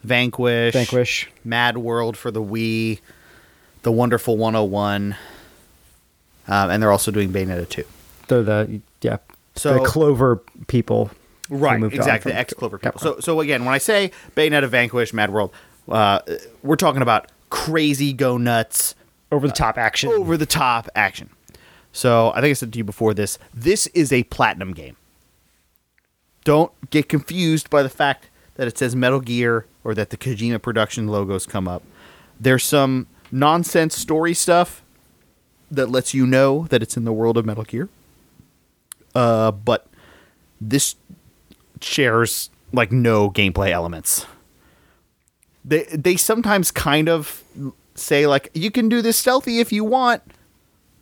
Vanquish, Mad World for the Wii, The Wonderful 101, and they're also doing Bayonetta 2. They're the Clover people. Right, exactly, the ex-Clover people. So again, when I say Bayonetta, Vanquish, Mad World, we're talking about crazy go-nuts. Over-the-top action. Over-the-top action. So I think I said to you before this is a Platinum game. Don't get confused by the fact that it says Metal Gear or that the Kojima Production logos come up. There's some nonsense story stuff that lets you know that it's in the world of Metal Gear. But this shares like no gameplay elements. They sometimes kind of say like, you can do this stealthy if you want,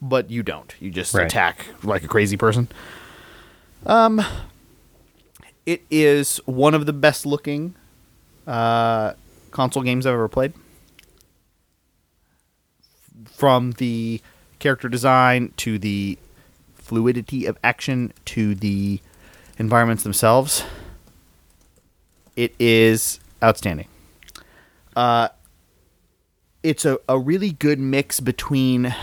but you don't. You just attack like a crazy person. It is one of the best-looking console games I've ever played. From the character design to the fluidity of action to the environments themselves, it is outstanding. It's a really good mix between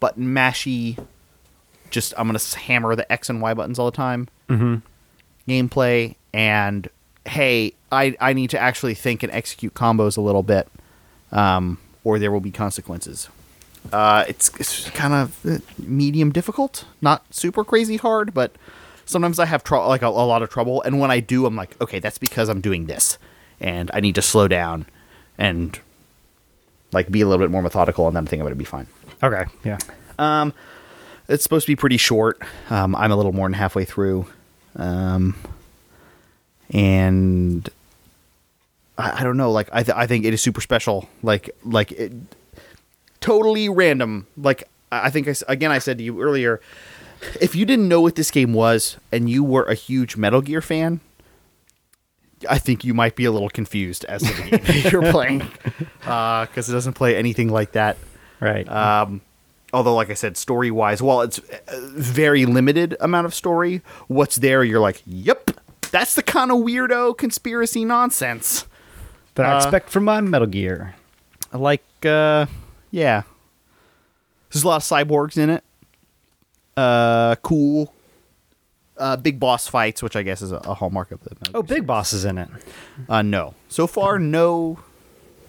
button-mashy, just I'm going to hammer the X and Y buttons all the time, gameplay, and hey, I need to actually think and execute combos a little bit, or there will be consequences. It's kind of medium difficult, not super crazy hard, but sometimes I have a lot of trouble, and when I do, I'm like, okay, that's because I'm doing this, and I need to slow down and like be a little bit more methodical, and then I think I'm going to be fine. Okay, yeah. It's supposed to be pretty short. I'm a little more than halfway through. And I don't know, like I think it is super special, like it, totally random. Like I think I said to you earlier, if you didn't know what this game was and you were a huge Metal Gear fan, I think you might be a little confused as to the game you're playing, because it doesn't play anything like that. Right. Although, like I said, story-wise, while it's a very limited amount of story, what's there, you're like, yep, that's the kind of weirdo conspiracy nonsense that I expect from my Metal Gear. Like, yeah. There's a lot of cyborgs in it. Cool. Big boss fights, which I guess is a hallmark of the Metal Gear series. Big boss is in it. No. So far, no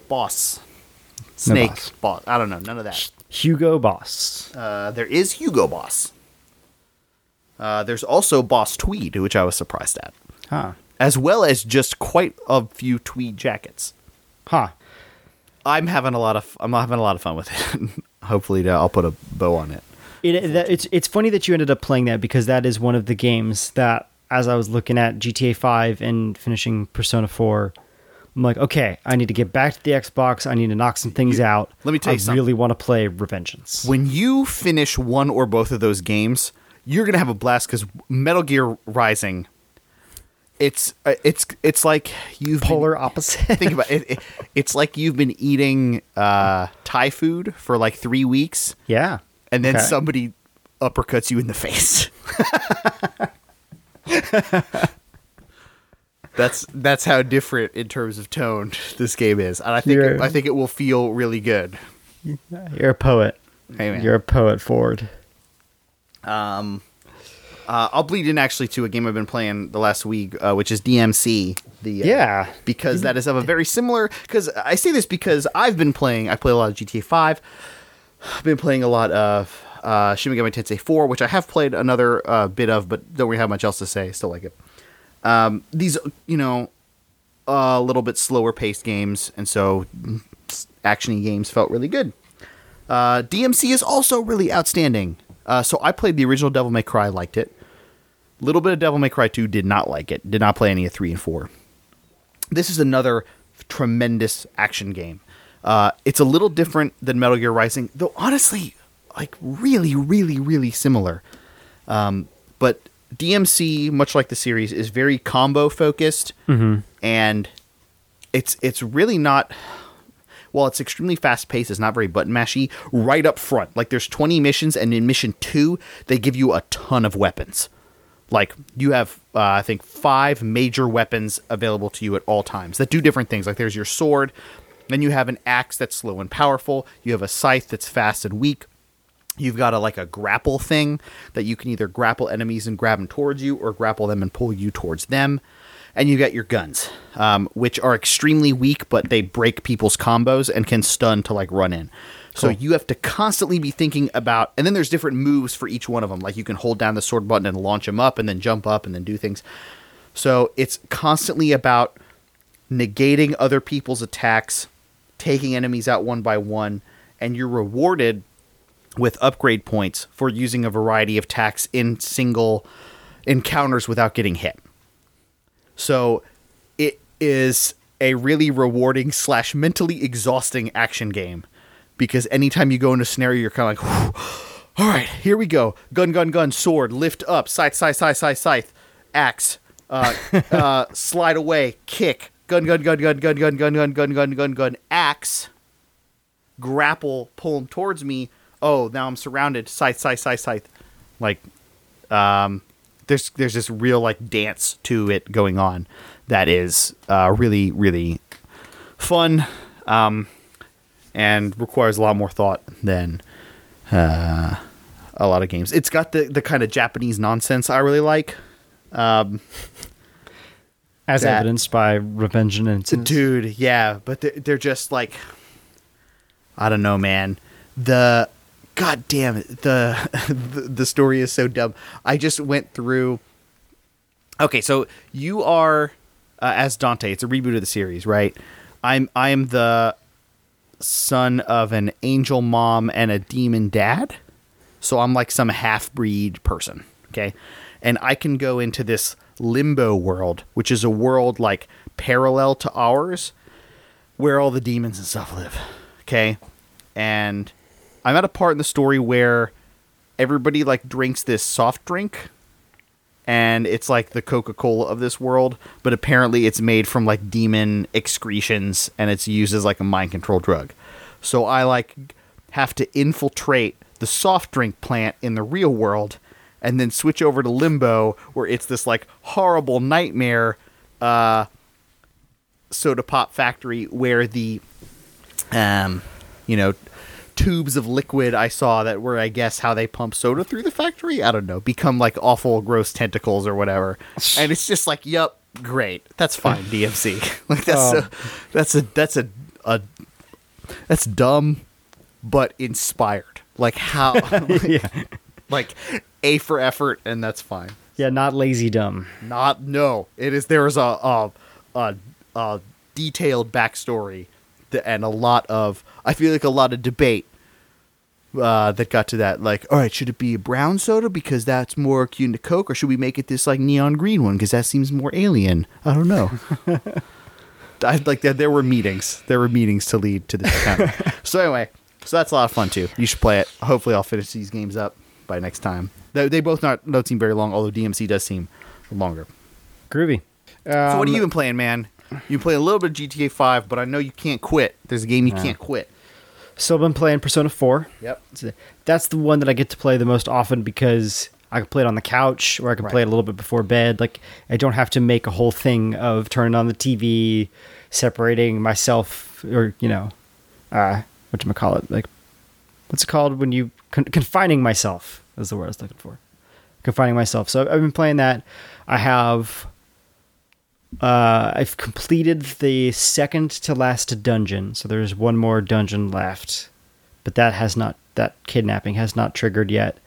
boss. Snake, no boss. I don't know. None of that. Hugo Boss. There is Hugo Boss. There's also Boss Tweed, which I was surprised at. Huh. As well as just quite a few tweed jackets. Huh. I'm having a lot of fun with it. Hopefully, I'll put a bow on it. It's funny that you ended up playing that, because that is one of the games that, as I was looking at GTA 5 and finishing Persona 4, I'm like, okay, I need to get back to the Xbox. I need to knock some things out. Let me tell you something. I really want to play Revengeance. When you finish one or both of those games, you're going to have a blast, because Metal Gear Rising, it's like you've opposite. Think about it. It's like you've been eating Thai food for like 3 weeks. Yeah. And then somebody uppercuts you in the face. That's how different in terms of tone this game is, and I think it will feel really good. You're a poet. Hey, man. You're a poet, Ford. I'll bleed in actually to a game I've been playing the last week, which is DMC. Because that is of a very similar. Because I say this because I play a lot of GTA 5. I've been playing a lot of Shin Megami Tensei 4, which I have played another bit of, but don't really have much else to say. Still like it. These, a little bit slower paced games, and so action-y games felt really good. DMC is also really outstanding. So I played the original Devil May Cry, liked it. A little bit of Devil May Cry 2, did not like it. Did not play any of 3 and 4. This is another tremendous action game. It's a little different than Metal Gear Rising, though honestly, like really, really, really similar. But DMC, much like the series, is very combo focused, and it's really not. While it's extremely fast paced, it's not very button mashy. Right up front, like there's 20 missions, and in mission 2, they give you a ton of weapons. Like you have, I think 5 major weapons available to you at all times that do different things. Like there's your sword. Then you have an axe that's slow and powerful. You have a scythe that's fast and weak. You've got a grapple thing that you can either grapple enemies and grab them towards you, or grapple them and pull you towards them. And you've got your guns, which are extremely weak, but they break people's combos and can stun to like run in. Cool. So you have to constantly be thinking about, and then there's different moves for each one of them. Like you can hold down the sword button and launch them up, and then jump up and then do things. So it's constantly about negating other people's attacks, taking enemies out one by one, and you're rewarded with upgrade points for using a variety of attacks in single encounters without getting hit. So it is a really rewarding / mentally exhausting action game, because anytime you go into a scenario, you're kind of like, all right, here we go. Gun, gun, gun, sword, lift up, scythe, scythe, scythe, scythe, scythe, axe, slide away, kick, gun, gun, gun, gun, gun, gun, gun, gun, gun, gun, gun, gun, axe, grapple, pull him towards me. Oh, now I'm surrounded. Scythe, scythe, scythe, scythe. Like, there's this real like dance to it going on that is really, really fun, and requires a lot more thought than a lot of games. It's got the kind of Japanese nonsense I really like. As evidenced by Revengeance. Dude, yeah. But they're just like, I don't know, man. The story is so dumb. I just went through. Okay, so you are as Dante. It's a reboot of the series, right? I am the son of an angel mom and a demon dad. So I'm like some half-breed person, okay? And I can go into this Limbo World, which is a world like parallel to ours where all the demons and stuff live. Okay. And I'm at a part in the story where everybody like drinks this soft drink and it's like the Coca-Cola of this world, but apparently it's made from like demon excretions and it's used as like a mind control drug. So I like have to infiltrate the soft drink plant in the real world and then switch over to Limbo where it's this like horrible nightmare soda pop factory where the tubes of liquid I saw that were, I guess, how they pump soda through the factory, I don't know, become like awful gross tentacles or whatever. And it's just like, yup, great. That's fine, DMC. Like that's dumb but inspired. Like how like A for effort, and that's fine. Yeah, not lazy dumb. There is a detailed backstory and a lot of debate that got to that. Like, all right, should it be a brown soda because that's more akin to Coke, or should we make it this like neon green one because that seems more alien? I don't know. There were meetings to lead to this kind of. So anyway, so that's a lot of fun too. You should play it. Hopefully, I'll finish these games up by next time. They both don't seem very long, although DMC does seem longer. Groovy. So what have you been playing, man? You play a little bit of GTA 5, but I know you can't quit. There's a game you can't quit. So I've been playing Persona 4. Yep. That's the one that I get to play the most often because I can play it on the couch or I can play it a little bit before bed. Like, I don't have to make a whole thing of turning on the TV, separating myself or, whatchamacallit? Like, what's it called when you... confining myself is the word I was looking for. Confining myself. So I've been playing that. I have... I've completed the second to last dungeon, so there's one more dungeon left, but that kidnapping has not triggered yet.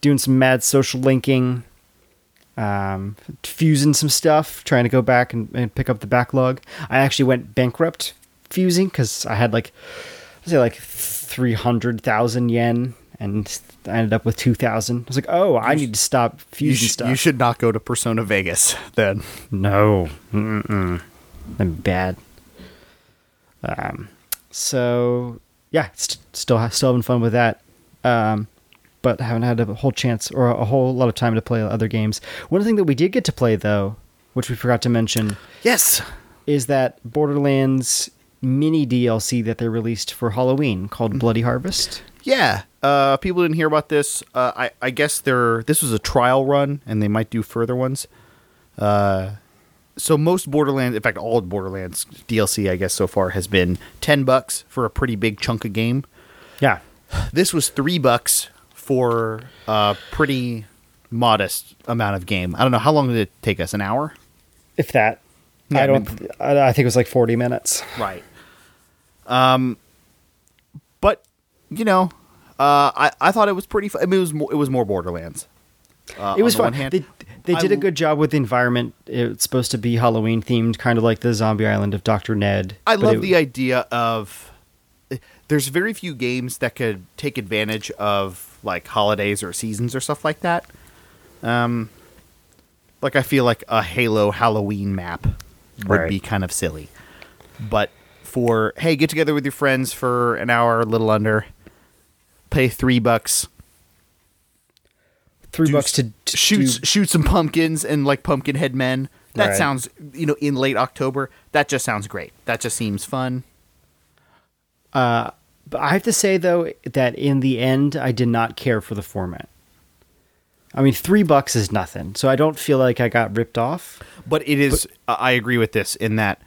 Doing some mad social linking, fusing some stuff, trying to go back and pick up the backlog. I actually went bankrupt fusing because I had like 300,000 yen and I ended up with 2,000. I was like, oh, I need to stop fusion stuff. You should not go to Persona Vegas then. No. Mm-mm. I'm bad. So, yeah, still having fun with that. But haven't had a whole chance or a whole lot of time to play other games. One thing that we did get to play, though, which we forgot to mention. Yes. Is that Borderlands mini DLC that they released for Halloween called Bloody Harvest. Yeah. People didn't hear about this. I guess this was a trial run, and they might do further ones. So most Borderlands, in fact, all Borderlands DLC, I guess, so far has been $10 for a pretty big chunk of game. Yeah. This was $3 for a pretty modest amount of game. I don't know. How long did it take us? An hour? If that. Yeah, I think it was like 40 minutes. Right. But, I thought it was pretty fun. I mean, it was more Borderlands. It was fun. They did a good job with the environment. It's supposed to be Halloween themed, kind of like the zombie island of Dr. Ned. I love the idea of there's very few games that could take advantage of like holidays or seasons or stuff like that. Like I feel like a Halo Halloween map would be kind of silly. But for, hey, get together with your friends for an hour, a little under. Pay $3. $3 to shoot some pumpkins and like pumpkin head men. That sounds, in late October, that just sounds great. That just seems fun. But I have to say though that in the end, I did not care for the format. I mean, $3 is nothing, so I don't feel like I got ripped off. But it is. I agree with this in that,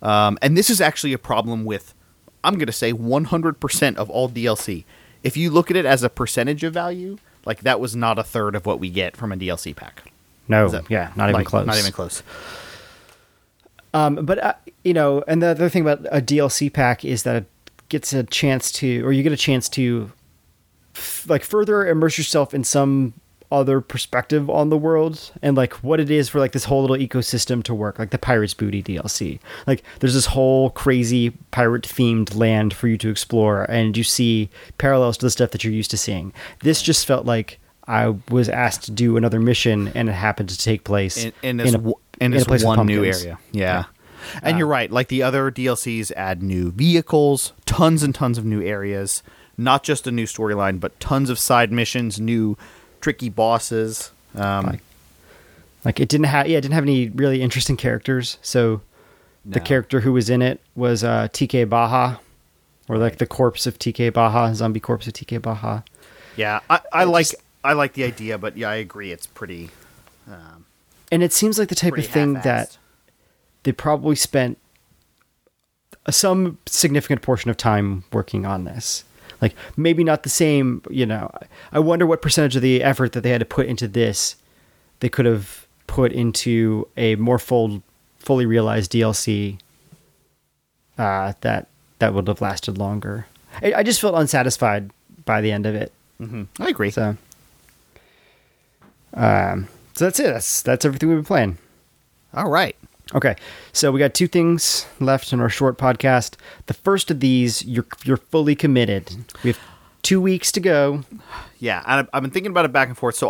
and this is actually a problem with. I'm going to say 100% of all DLC. If you look at it as a percentage of value, like that was not a third of what we get from a DLC pack. No, not even close. But and the other thing about a DLC pack is that it gets a chance to, or you get a chance to, like further immerse yourself in some other perspective on the world and like what it is for like this whole little ecosystem to work, like the Pirate's Booty DLC. Like there's this whole crazy pirate themed land for you to explore and you see parallels to the stuff that you're used to seeing. This just felt like I was asked to do another mission, and it happened to take place in this one new area. Yeah. And you're right. Like, the other DLCs add new vehicles, tons and tons of new areas, not just a new storyline, but tons of side missions, new tricky bosses. Like, it didn't have any really interesting characters. So the character who was in it was TK Baja, or like the corpse of TK Baja, zombie corpse of TK Baja. Yeah, I like the idea, but yeah, I agree. It's pretty. And it seems like the type of thing that they probably spent some significant portion of time working on this. Like, maybe not the same, you know, I wonder what percentage of the effort that they had to put into this they could have put into a more fully realized DLC that would have lasted longer. I just felt unsatisfied by the end of it. Mm-hmm. I agree. So that's it. That's everything we've been playing. All right. Okay, so we got two things left in our short podcast. The first of these, you're fully committed. We have 2 weeks to go. Yeah, and I've been thinking about it back and forth. So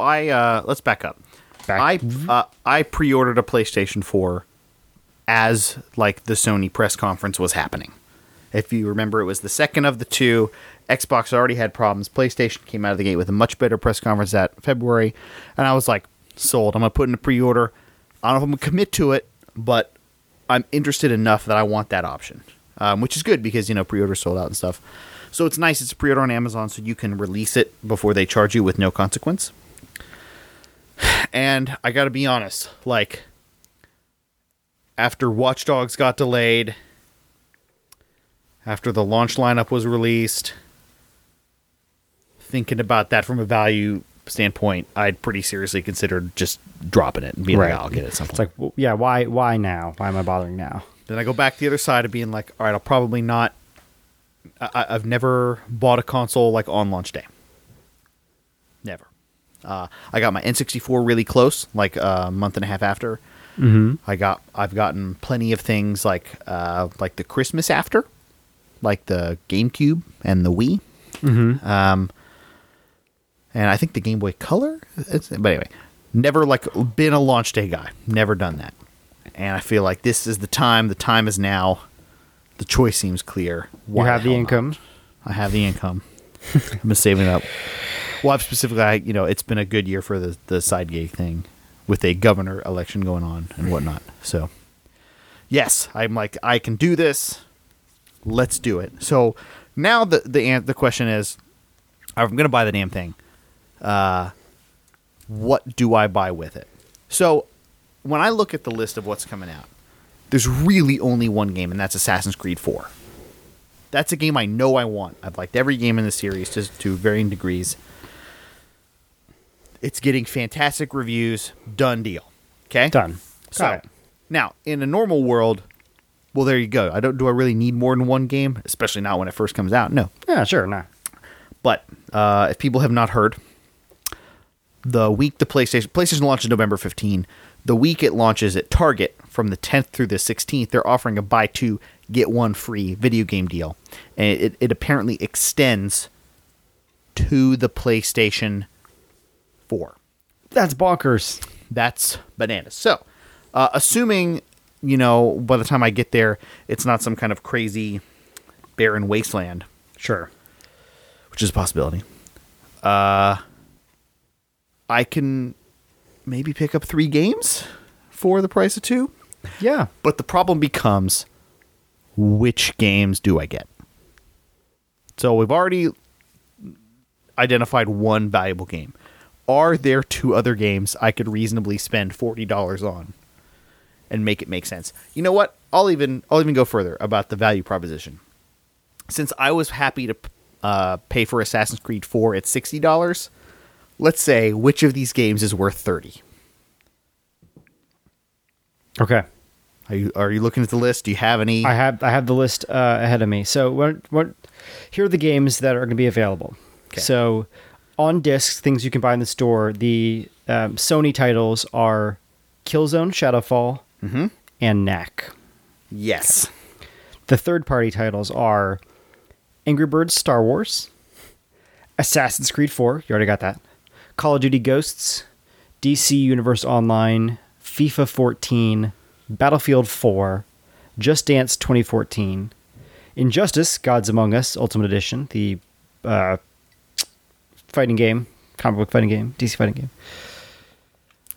let's back up. I pre-ordered a PlayStation 4 as like the Sony press conference was happening. If you remember, it was the second of the two. Xbox already had problems. PlayStation came out of the gate with a much better press conference that February, and I was like, sold. I'm gonna put in a pre-order. I don't know if I'm gonna commit to it, but I'm interested enough that I want that option, which is good because, you know, pre-orders sold out and stuff. So it's nice. It's a pre-order on Amazon, so you can release it before they charge you with no consequence. And I got to be honest, like, after Watch Dogs got delayed, after the launch lineup was released, thinking about that from a value standpoint, I'd pretty seriously considered just dropping it and being like, I'll get it at some point. It's like, well, yeah, why now? Why am I bothering now? Then I go back to the other side of being like, all right, I'll probably not. I've never bought a console like on launch day. Never. I got my N64 really close, like a month and a half after. Mm-hmm. I've gotten plenty of things like the Christmas after, like the GameCube and the Wii. Mm-hmm. And I think the Game Boy Color. But anyway, never like been a launch day guy. Never done that. And I feel like this is the time. The time is now. The choice seems clear. Why you have the income. I have the income. I've been saving up. Well, I've specifically, you know, it's been a good year for the side gig thing with a governor election going on and whatnot. So, yes, I'm like, I can do this. Let's do it. So now the question is, I'm going to buy the damn thing. What do I buy with it? So when I look at the list of what's coming out, there's really only one game, and that's Assassin's Creed 4. That's a game I know I want. I've liked every game in the series to varying degrees. It's getting fantastic reviews. Done deal. Okay? Done. So now, in a normal world, well, there you go. Do I really need more than one game? Especially not when it first comes out. No. Yeah, sure. Nah. But if people have not heard, the week the PlayStation launches November 15. The week it launches at Target from the 10th through the 16th, they're offering a buy two, get one free video game deal. And it apparently extends to the PlayStation 4. That's bonkers. That's bananas. So assuming, you know, by the time I get there, it's not some kind of crazy barren wasteland. Sure. Which is a possibility. I can maybe pick up 3 games for the price of 2. Yeah. But the problem becomes, which games do I get? So we've already identified one valuable game. Are there 2 other games I could reasonably spend $40 on and make it make sense? You know what? I'll even go further about the value proposition. Since I was happy to pay for Assassin's Creed 4 at $60, let's say which of these games is worth $30. Okay. Are you looking at the list? Do you have any? I have the list ahead of me. So here are the games that are going to be available. Okay. So on discs, things you can buy in the store, the Sony titles are Killzone Shadowfall and Knack. Yes. Okay. The third-party titles are Angry Birds Star Wars, Assassin's Creed 4. You already got that. Call of Duty Ghosts, DC Universe Online, FIFA 14, Battlefield 4, Just Dance 2014, Injustice, Gods Among Us Ultimate Edition, the fighting game, comic book fighting game, DC fighting game,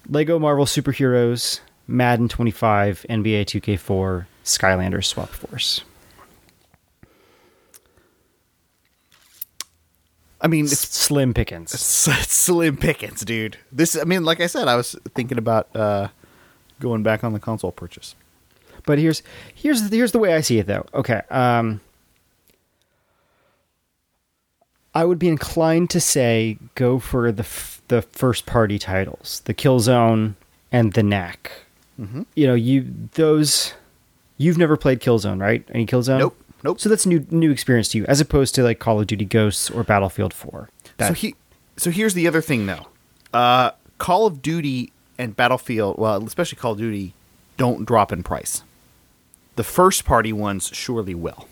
Lego Marvel Superheroes, Madden 25, NBA 2K4, Skylanders Swap Force. I mean, it's slim pickings. It's slim pickings, dude. This, I mean, like I said, I was thinking about going back on the console purchase. But here's the way I see it, though. Okay, I would be inclined to say go for the first party titles, the Killzone and the Knack. Mm-hmm. You know, you've never played Killzone, right? Any Killzone? Nope. Nope. So that's a new experience to you, as opposed to like Call of Duty Ghosts or Battlefield 4. So here's the other thing, though. Call of Duty and Battlefield, well, especially Call of Duty, don't drop in price. The first party ones surely will.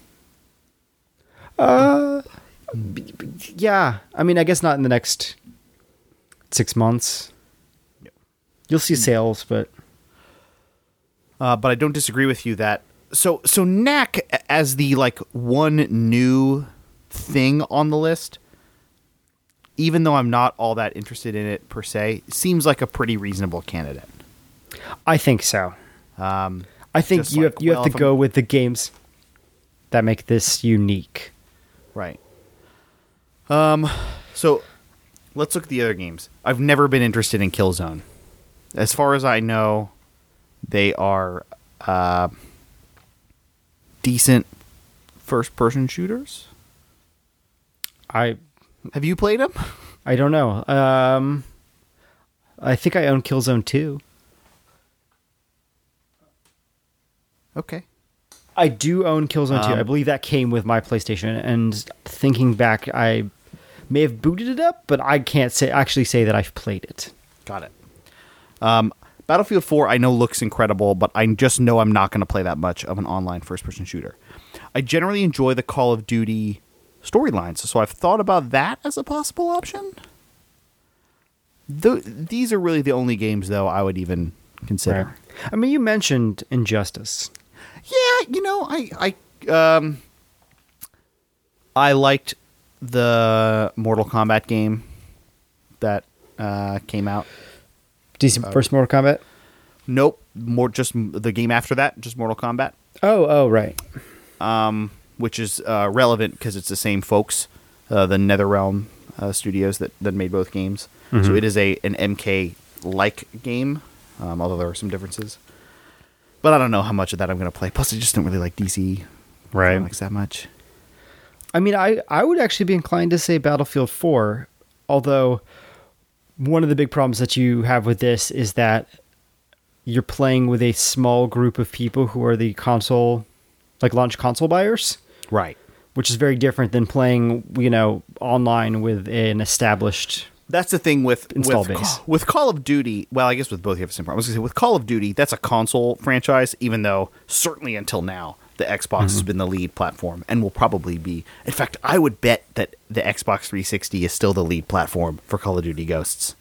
Yeah. I mean, I guess not in the next 6 months. Yep. You'll see sales, but I don't disagree with you that. So Knack as the like one new thing on the list, even though I'm not all that interested in it per se, seems like a pretty reasonable candidate. I think so. I think you have to go with the games that make this unique, right? So let's look at the other games. I've never been interested in Killzone. As far as I know, they are. Decent first-person shooters. Have you played them? I don't know. I think I own Killzone 2. Okay. I do own Killzone 2. I believe that came with my PlayStation. And thinking back, I may have booted it up, but I can't actually say that I've played it. Got it. Battlefield 4, I know, looks incredible, but I just know I'm not going to play that much of an online first-person shooter. I generally enjoy the Call of Duty storylines, so I've thought about that as a possible option. These are really the only games, though, I would even consider. Right. I mean, you mentioned Injustice. Yeah, you know, I liked the Mortal Kombat game that came out. DC first Mortal Kombat? Nope. More just the game after that, just Mortal Kombat. Oh, right. Which is relevant because it's the same folks, the NetherRealm studios that made both games. Mm-hmm. So it is an MK-like game, although there are some differences. But I don't know how much of that I'm going to play. Plus, I just don't really like DC comics that much. I mean, I would actually be inclined to say Battlefield 4, although... One of the big problems that you have with this is that you're playing with a small group of people who are the console, like launch console buyers. Right. Which is very different than playing, you know, online with an established. That's the thing with install base. With Call of Duty. Well, I guess with both you have the same problem. I was going to say with Call of Duty, that's a console franchise, even though certainly until now, the Xbox has been the lead platform and will probably be. In fact, I would bet that the Xbox 360 is still the lead platform for Call of Duty Ghosts.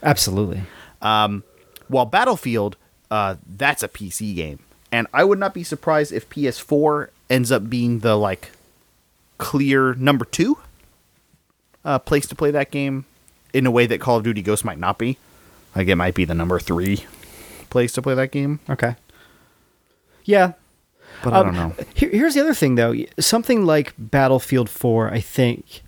Absolutely. While Battlefield, that's a PC game. And I would not be surprised if PS4 ends up being the like clear number 2 place to play that game in a way that Call of Duty Ghosts might not be. Like it might be the number 3 place to play that game. Okay. Yeah. But I don't know. Here's the other thing, though. Something like Battlefield 4, I think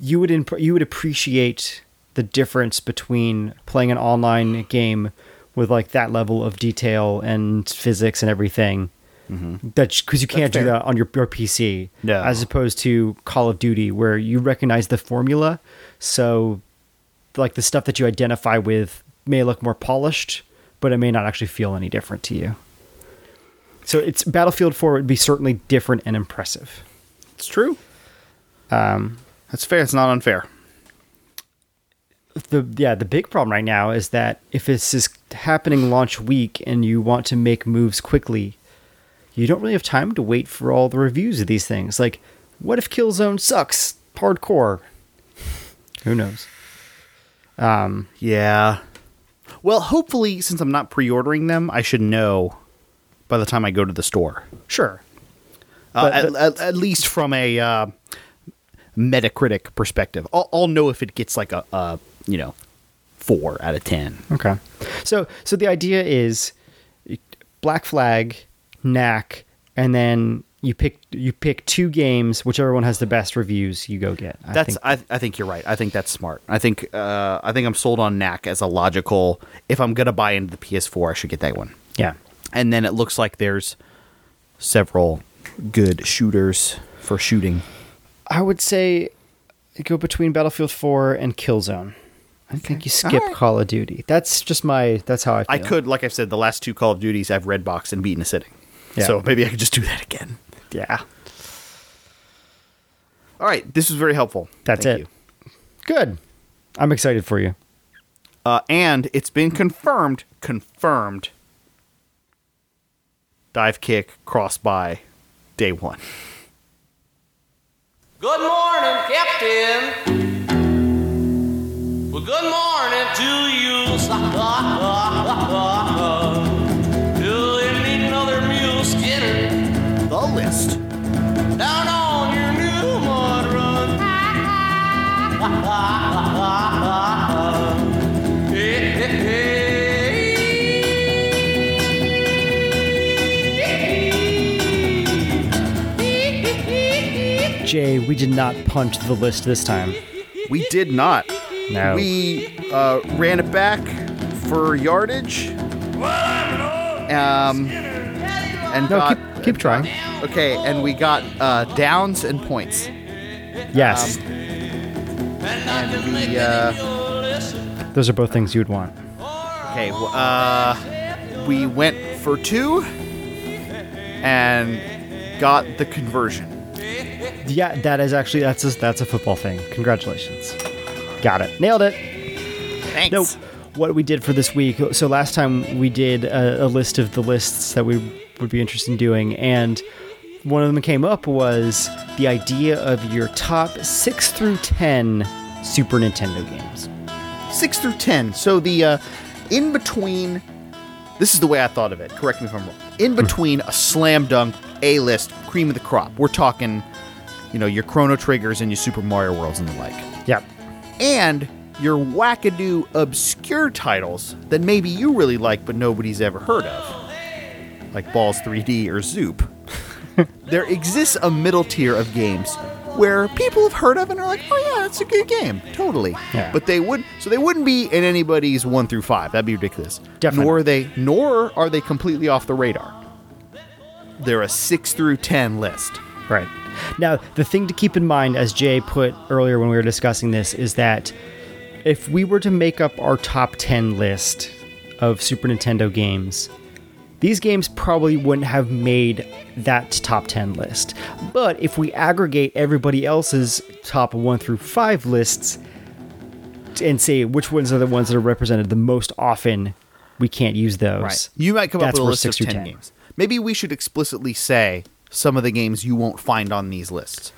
you would appreciate the difference between playing an online game with like that level of detail and physics and everything. Mm-hmm. Because you can't do that on your PC, no. As opposed to Call of Duty, where you recognize the formula. So, like the stuff that you identify with may look more polished, but it may not actually feel any different to you. So it's Battlefield 4 would be certainly different and impressive. It's true. That's fair. It's not unfair. The big problem right now is that if this is happening launch week and you want to make moves quickly, you don't really have time to wait for all the reviews of these things. Like, what if Killzone sucks hardcore? Who knows? Yeah. Well, hopefully, since I'm not pre-ordering them, I should know by the time I go to the store. Sure. But at least from a Metacritic perspective. I'll know if it gets like a 4 out of 10. Okay. So the idea is Black Flag, Knack, and then you pick two games, whichever one has the best reviews you go get. I think you're right. I think that's smart. I think I'm sold on Knack as a logical, if I'm going to buy into the PS4, I should get that one. Yeah. And then it looks like there's several good shooters for shooting. I would say go between Battlefield 4 and Killzone. I think you skip Call of Duty. That's how I feel. I could, like I said, the last two Call of Duties I've red boxed and beaten a sitting. Yeah. So maybe I could just do that again. Yeah. All right. This was very helpful. Thank you. Good. I'm excited for you. And it's been confirmed. Dive kick, cross by, day one. Good morning, Captain. Well, good morning to you. Do you need another mule skinner? The list. Down on your new mud run. Hey, hey, hey. Jay, we did not punch the list this time. We did not. No. We ran it back for yardage. Keep trying. Okay, and we got downs and points. Yes. And we, those are both things you would want. Okay, well, we went for 2 and got the conversion. Yeah, that's a football thing. Congratulations. Got it. Nailed it. Thanks. No, what we did for this week, so last time we did a list of the lists that we would be interested in doing, and one of them that came up was the idea of your top 6 through 10 Super Nintendo games. 6 through 10. So the in between, this is the way I thought of it. Correct me if I'm wrong. In between a slam dunk, A-list, cream of the crop. We're talking, your Chrono Triggers and your Super Mario Worlds and the like. Yep. And your wackadoo obscure titles that maybe you really like but nobody's ever heard of. Like Balls 3D or Zoop. There exists a middle tier of games where people have heard of and are like, oh yeah, that's a good game. Totally. Yeah. But they wouldn't be in anybody's 1 through 5. That'd be ridiculous. Definitely. Nor are they completely off the radar. They're a 6 through 10 list. Right. Now, the thing to keep in mind, as Jay put earlier when we were discussing this, is that if we were to make up our top 10 list of Super Nintendo games, these games probably wouldn't have made that top 10 list. But if we aggregate everybody else's top 1 through 5 lists and say which ones are the ones that are represented the most often, we can't use those. Right. You might come up with a list of 10 games. Maybe we should explicitly say some of the games you won't find on these lists.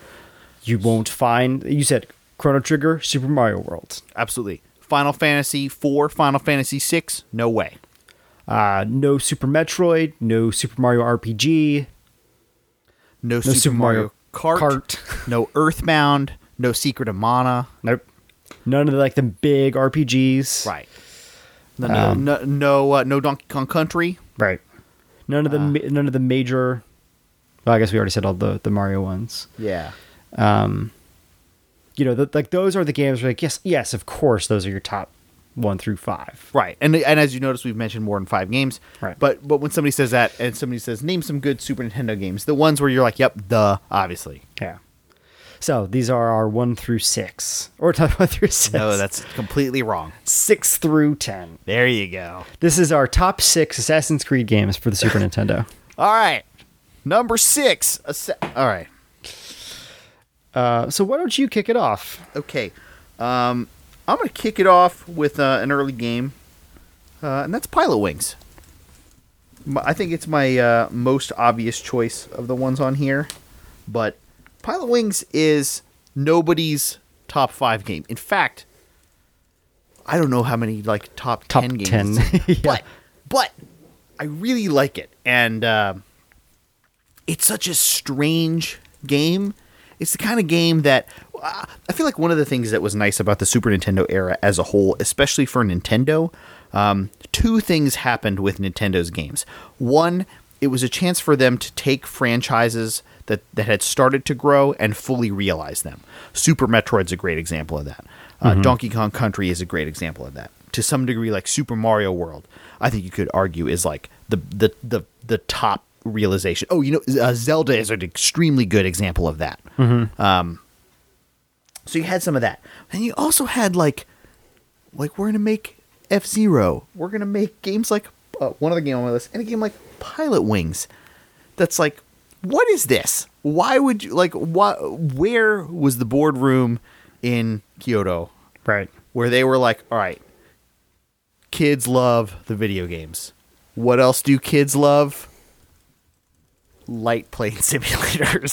You won't find, you said, Chrono Trigger, Super Mario World. Absolutely. Final Fantasy IV, Final Fantasy VI, no way. No Super Metroid, no Super Mario RPG. No Super Mario Kart. No Earthbound, no Secret of Mana. Nope. None of the big RPGs. Right. No Donkey Kong Country. Right. None of the major. Well, I guess we already said all the Mario ones. Yeah. Those are the games where yes, of course, those are your top 1 through 5. Right. And as you notice, we've mentioned more than 5 games. Right. But when somebody says that and somebody says, name some good Super Nintendo games, the ones where you're like, yep, duh, obviously. Yeah. So these are our 1 through 6 or top 1 through 6. No, that's completely wrong. 6 through 10. There you go. This is our top 6 Assassin's Creed games for the Super Nintendo. All right. Number 6. All right. So why don't you kick it off? Okay. I'm going to kick it off with an early game, and that's Pilot Wings. I think it's my most obvious choice of the ones on here, but Pilot Wings is nobody's top 5 game. In fact, I don't know how many like top 10 games. 10. Yeah. But I really like it. And it's such a strange game. It's the kind of game that I feel like one of the things that was nice about the Super Nintendo era as a whole, especially for Nintendo, two things happened with Nintendo's games. One, it was a chance for them to take franchises that had started to grow and fully realize them. Super Metroid's a great example of that. Donkey Kong Country is a great example of that. To some degree, like Super Mario World, I think you could argue is like the top realization. Oh, Zelda is an extremely good example of that. Mm-hmm. So you had some of that, and you also had like we're gonna make F-Zero, we're gonna make games like one other game on my list, and a game like Pilot Wings. That's like, what is this? Why would you like? Where was the boardroom in Kyoto, right? Where they were like, all right, kids love the video games. What else do kids love? Light plane simulators.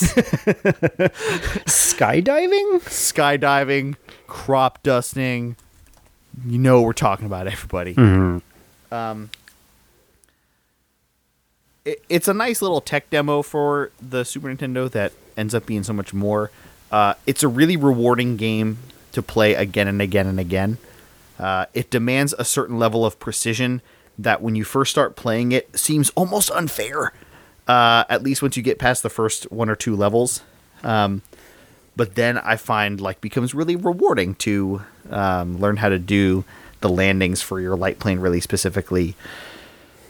Skydiving, crop dusting. You know we're talking about everybody. Mm-hmm. It's a nice little tech demo for the Super Nintendo that ends up being so much more. It's a really rewarding game to play again and again and again. It demands a certain level of precision that when you first start playing it seems almost unfair, at least once you get past the first one or two levels. But then I find like becomes really rewarding to learn how to do the landings for your light plane really specifically,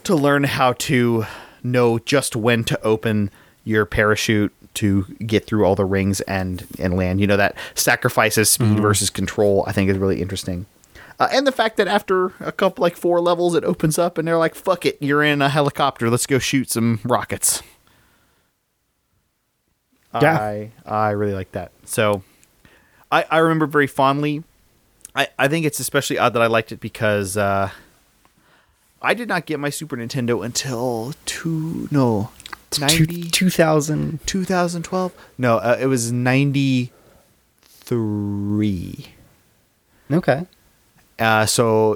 to learn how to know just when to open your parachute to get through all the rings and land. You know, that sacrifices speed versus control, I think, is really interesting. And the fact that after a couple, like 4 levels, it opens up and they're like, fuck it, you're in a helicopter. Let's go shoot some rockets. Yeah. I really like that. So I remember very fondly. I think it's especially odd that I liked it because I did not get my Super Nintendo until 2012. No, it was 93. Okay. So,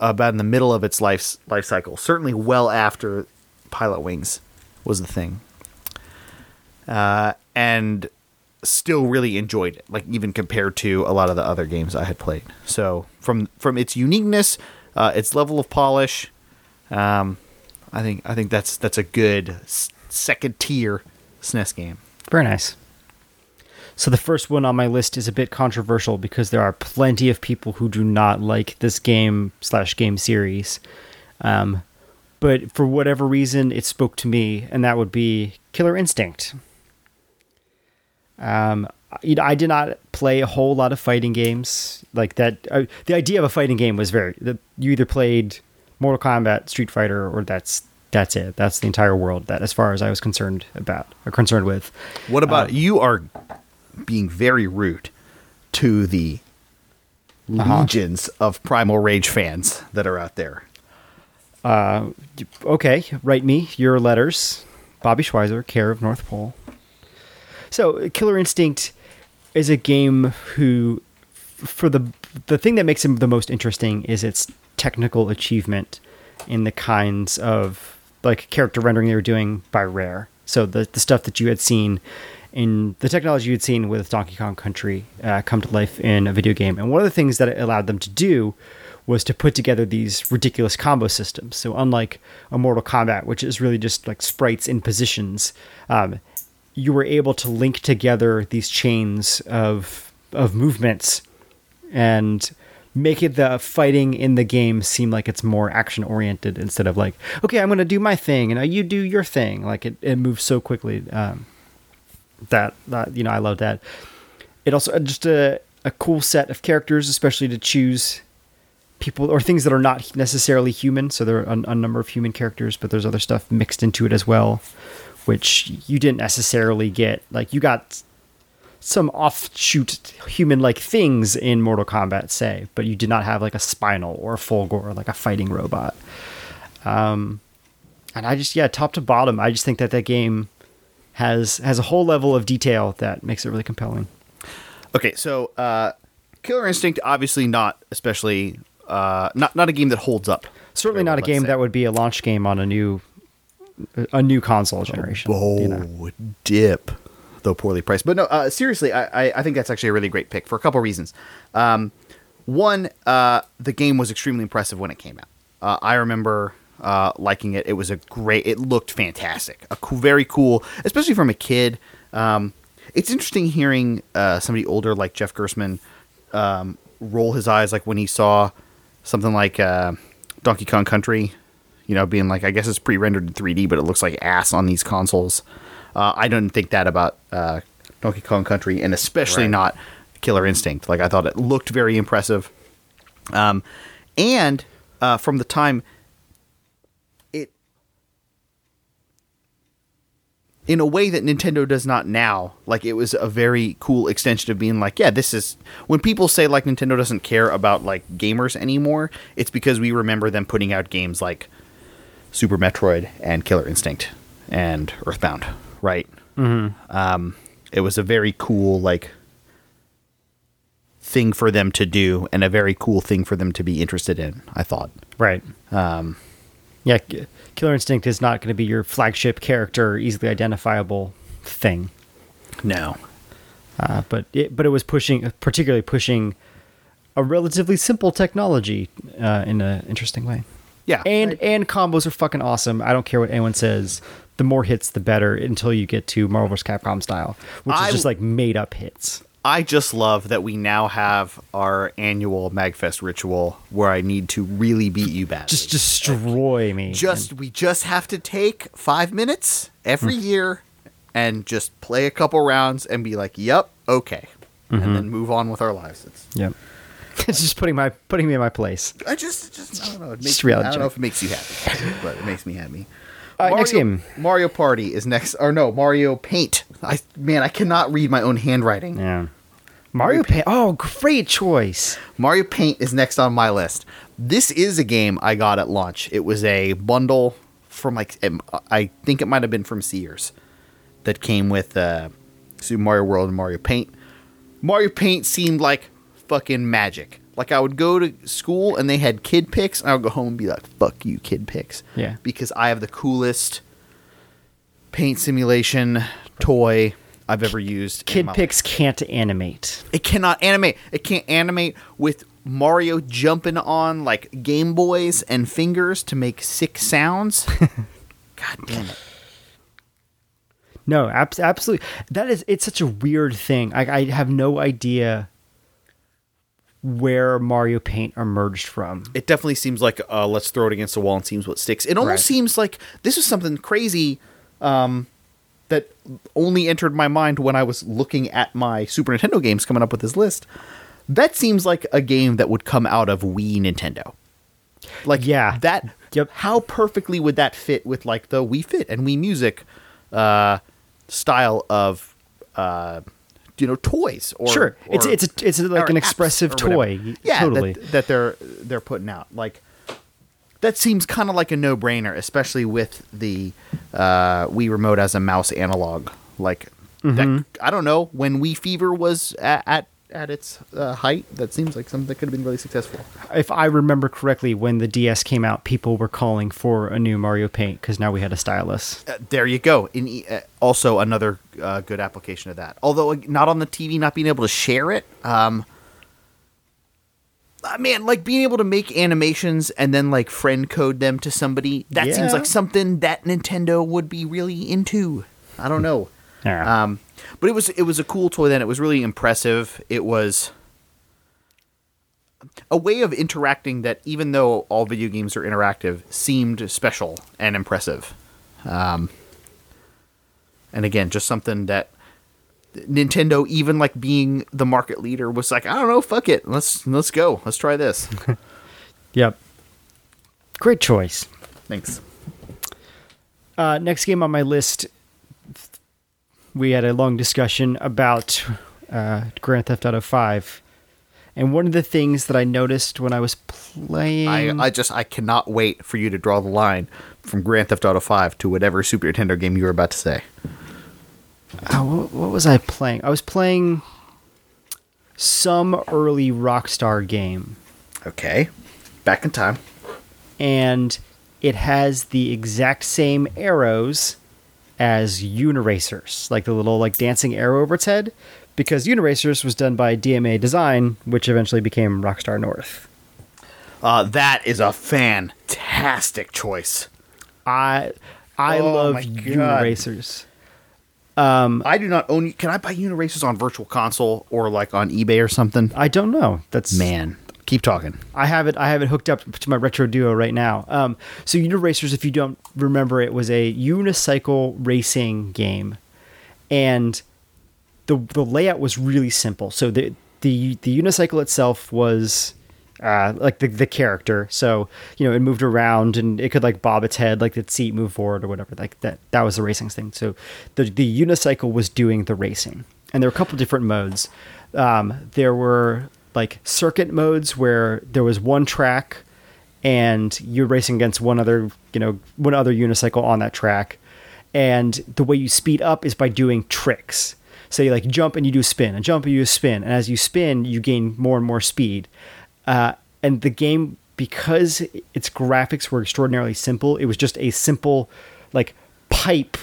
about in the middle of its life cycle, certainly well after Pilot Wings was the thing. And still really enjoyed it, like even compared to a lot of the other games I had played. So from its uniqueness, its level of polish, I think that's a good second tier SNES game. Very nice. So the first one on my list is a bit controversial because there are plenty of people who do not like this game/game series. But for whatever reason, it spoke to me, and that would be Killer Instinct. I did not play a whole lot of fighting games like that. The idea of a fighting game was you either played Mortal Kombat, Street Fighter, or that's it. That's the entire world. That, as far as I was concerned with. What about you are being very rude to the legions of Primal Rage fans that are out there? Okay, write me your letters. Bobby Schweizer, care of North Pole. So, Killer Instinct is a game who, for the thing that makes him the most interesting is its technical achievement in the kinds of like character rendering they were doing by Rare. So the stuff that you had seen in the technology you'd seen with Donkey Kong Country come to life in a video game. And one of the things that it allowed them to do was to put together these ridiculous combo systems. So unlike a Mortal Kombat, which is really just like sprites in positions, you were able to link together these chains of movements and make it the fighting in the game seem like it's more action oriented instead of like, okay, I'm going to do my thing and you do your thing. Like it moves so quickly that I love that. It also just a cool set of characters, especially to choose people or things that are not necessarily human. So there are a number of human characters, but there's other stuff mixed into it as well, which you didn't necessarily get. Like you got some offshoot human-like things in Mortal Kombat, say, but you did not have like a Spinal or a Fulgor or like a fighting robot. And I just, top to bottom, I just think that game has a whole level of detail that makes it really compelling. Okay, so Killer Instinct, obviously not especially not a game that holds up. Certainly not a game that would be a launch game on a new console generation. Oh, you know? Dip. Though poorly priced. But no, seriously, I think that's actually a really great pick for a couple reasons. One, the game was extremely impressive when it came out. I remember liking it. It was a great, it looked fantastic. Very cool, especially from a kid. It's interesting hearing somebody older like Jeff Gerstmann roll his eyes like when he saw something like Donkey Kong Country, you know, being like, I guess it's pre-rendered in 3D, but it looks like ass on these consoles. I didn't think that about Donkey Kong Country, and especially not Killer Instinct. Like, I thought it looked very impressive. And from the time it... In a way that Nintendo does not now, like, it was a very cool extension of being like, yeah, this is... When people say, like, Nintendo doesn't care about, like, gamers anymore, it's because we remember them putting out games like Super Metroid and Killer Instinct and Earthbound. Right. Mm-hmm. It was a very cool, like, thing for them to do, and a very cool thing for them to be interested in, I thought. Right. Yeah, Killer Instinct is not going to be your flagship character, easily identifiable thing. No. But it was particularly pushing a relatively simple technology in an interesting way. Yeah. And combos are fucking awesome. I don't care what anyone says. The more hits, the better, until you get to Marvel vs. Capcom style, which is just like made up hits. I just love that we now have our annual MAGFest ritual where I need to really beat you badly. Just destroy me. We just have to take 5 minutes every year and just play a couple rounds and be like, yep, okay. Mm-hmm. And then move on with our lives. Yep. It's just putting me in my place. I don't know. I don't know if it makes you happy, but it makes me happy. Next game, Mario Party is next. Or no, Mario Paint. I cannot read my own handwriting. Yeah, Mario Paint. Oh, great choice. Mario Paint is next on my list. This is a game I got at launch. It was a bundle from I think it might have been from Sears that came with Super Mario World and Mario Paint. Mario Paint seemed like fucking magic. Like, I would go to school and they had KidPix, and I would go home and be like, fuck you, KidPix. Yeah. Because I have the coolest paint simulation toy I've ever used. KidPix can't animate. It cannot animate. It can't animate with Mario jumping on, like, Game Boys and fingers to make sick sounds. God damn it. No, absolutely. It's such a weird thing. I have no idea where Mario Paint emerged from. It definitely seems like let's throw it against the wall and see what sticks. It almost seems like this was something crazy that only entered my mind when I was looking at my Super Nintendo games coming up with this list. That seems like a game that would come out of Wii Nintendo. Like, yeah, that. Yep. How perfectly would that fit with, like, the Wii Fit and Wii Music style of toys? Or sure, or, it's like an expressive toy. Yeah, totally. That they're putting out. Like, that seems kind of like a no brainer, especially with the Wii Remote as a mouse analog. Like, that, I don't know, when Wii Fever was at its height, that seems like something that could have been really successful. If I remember correctly, when the DS came out, people were calling for a new Mario Paint because now we had a stylus. There you go. And also another good application of that. Although not on the TV, not being able to share it. Like, being able to make animations and then, like, friend code them to somebody. That seems like something that Nintendo would be really into. I don't know. Yeah. But it was a cool toy then. It was really impressive. It was a way of interacting that, even though all video games are interactive, seemed special and impressive. And again, just something that Nintendo, even, like, being the market leader, was like, I don't know, fuck it. Let's go. Let's try this. Yep. Great choice. Thanks. Next game on my list... We had a long discussion about Grand Theft Auto 5, and one of the things that I noticed when I was playing... I cannot wait for you to draw the line from Grand Theft Auto 5 to whatever Super Nintendo game you were about to say. What was I playing? I was playing some early Rockstar game. Okay. back in time. And it has the exact same arrows as Uniracers, like the little like dancing arrow over its head, because Uniracers was done by DMA Design, which eventually became Rockstar North. That is a fantastic choice. I love Uniracers. I do not own. Can I buy Uniracers on Virtual Console or like on eBay or something? I don't know. That's man. Keep talking. I have it hooked up to my Retro Duo right now. So Uniracers, if you don't remember, it was a unicycle racing game, and the layout was really simple. So the unicycle itself was like the character. So, you know, it moved around and it could like bob its head, like its seat moved forward or whatever. Like that was the racing thing. So the unicycle was doing the racing, and there were a couple different modes. There were like circuit modes where there was one track and you're racing against one other unicycle on that track. And the way you speed up is by doing tricks. So you like jump and you do spin and jump and you do spin. And as you spin, you gain more and more speed. And the game, because its graphics were extraordinarily simple, it was just a simple like pipe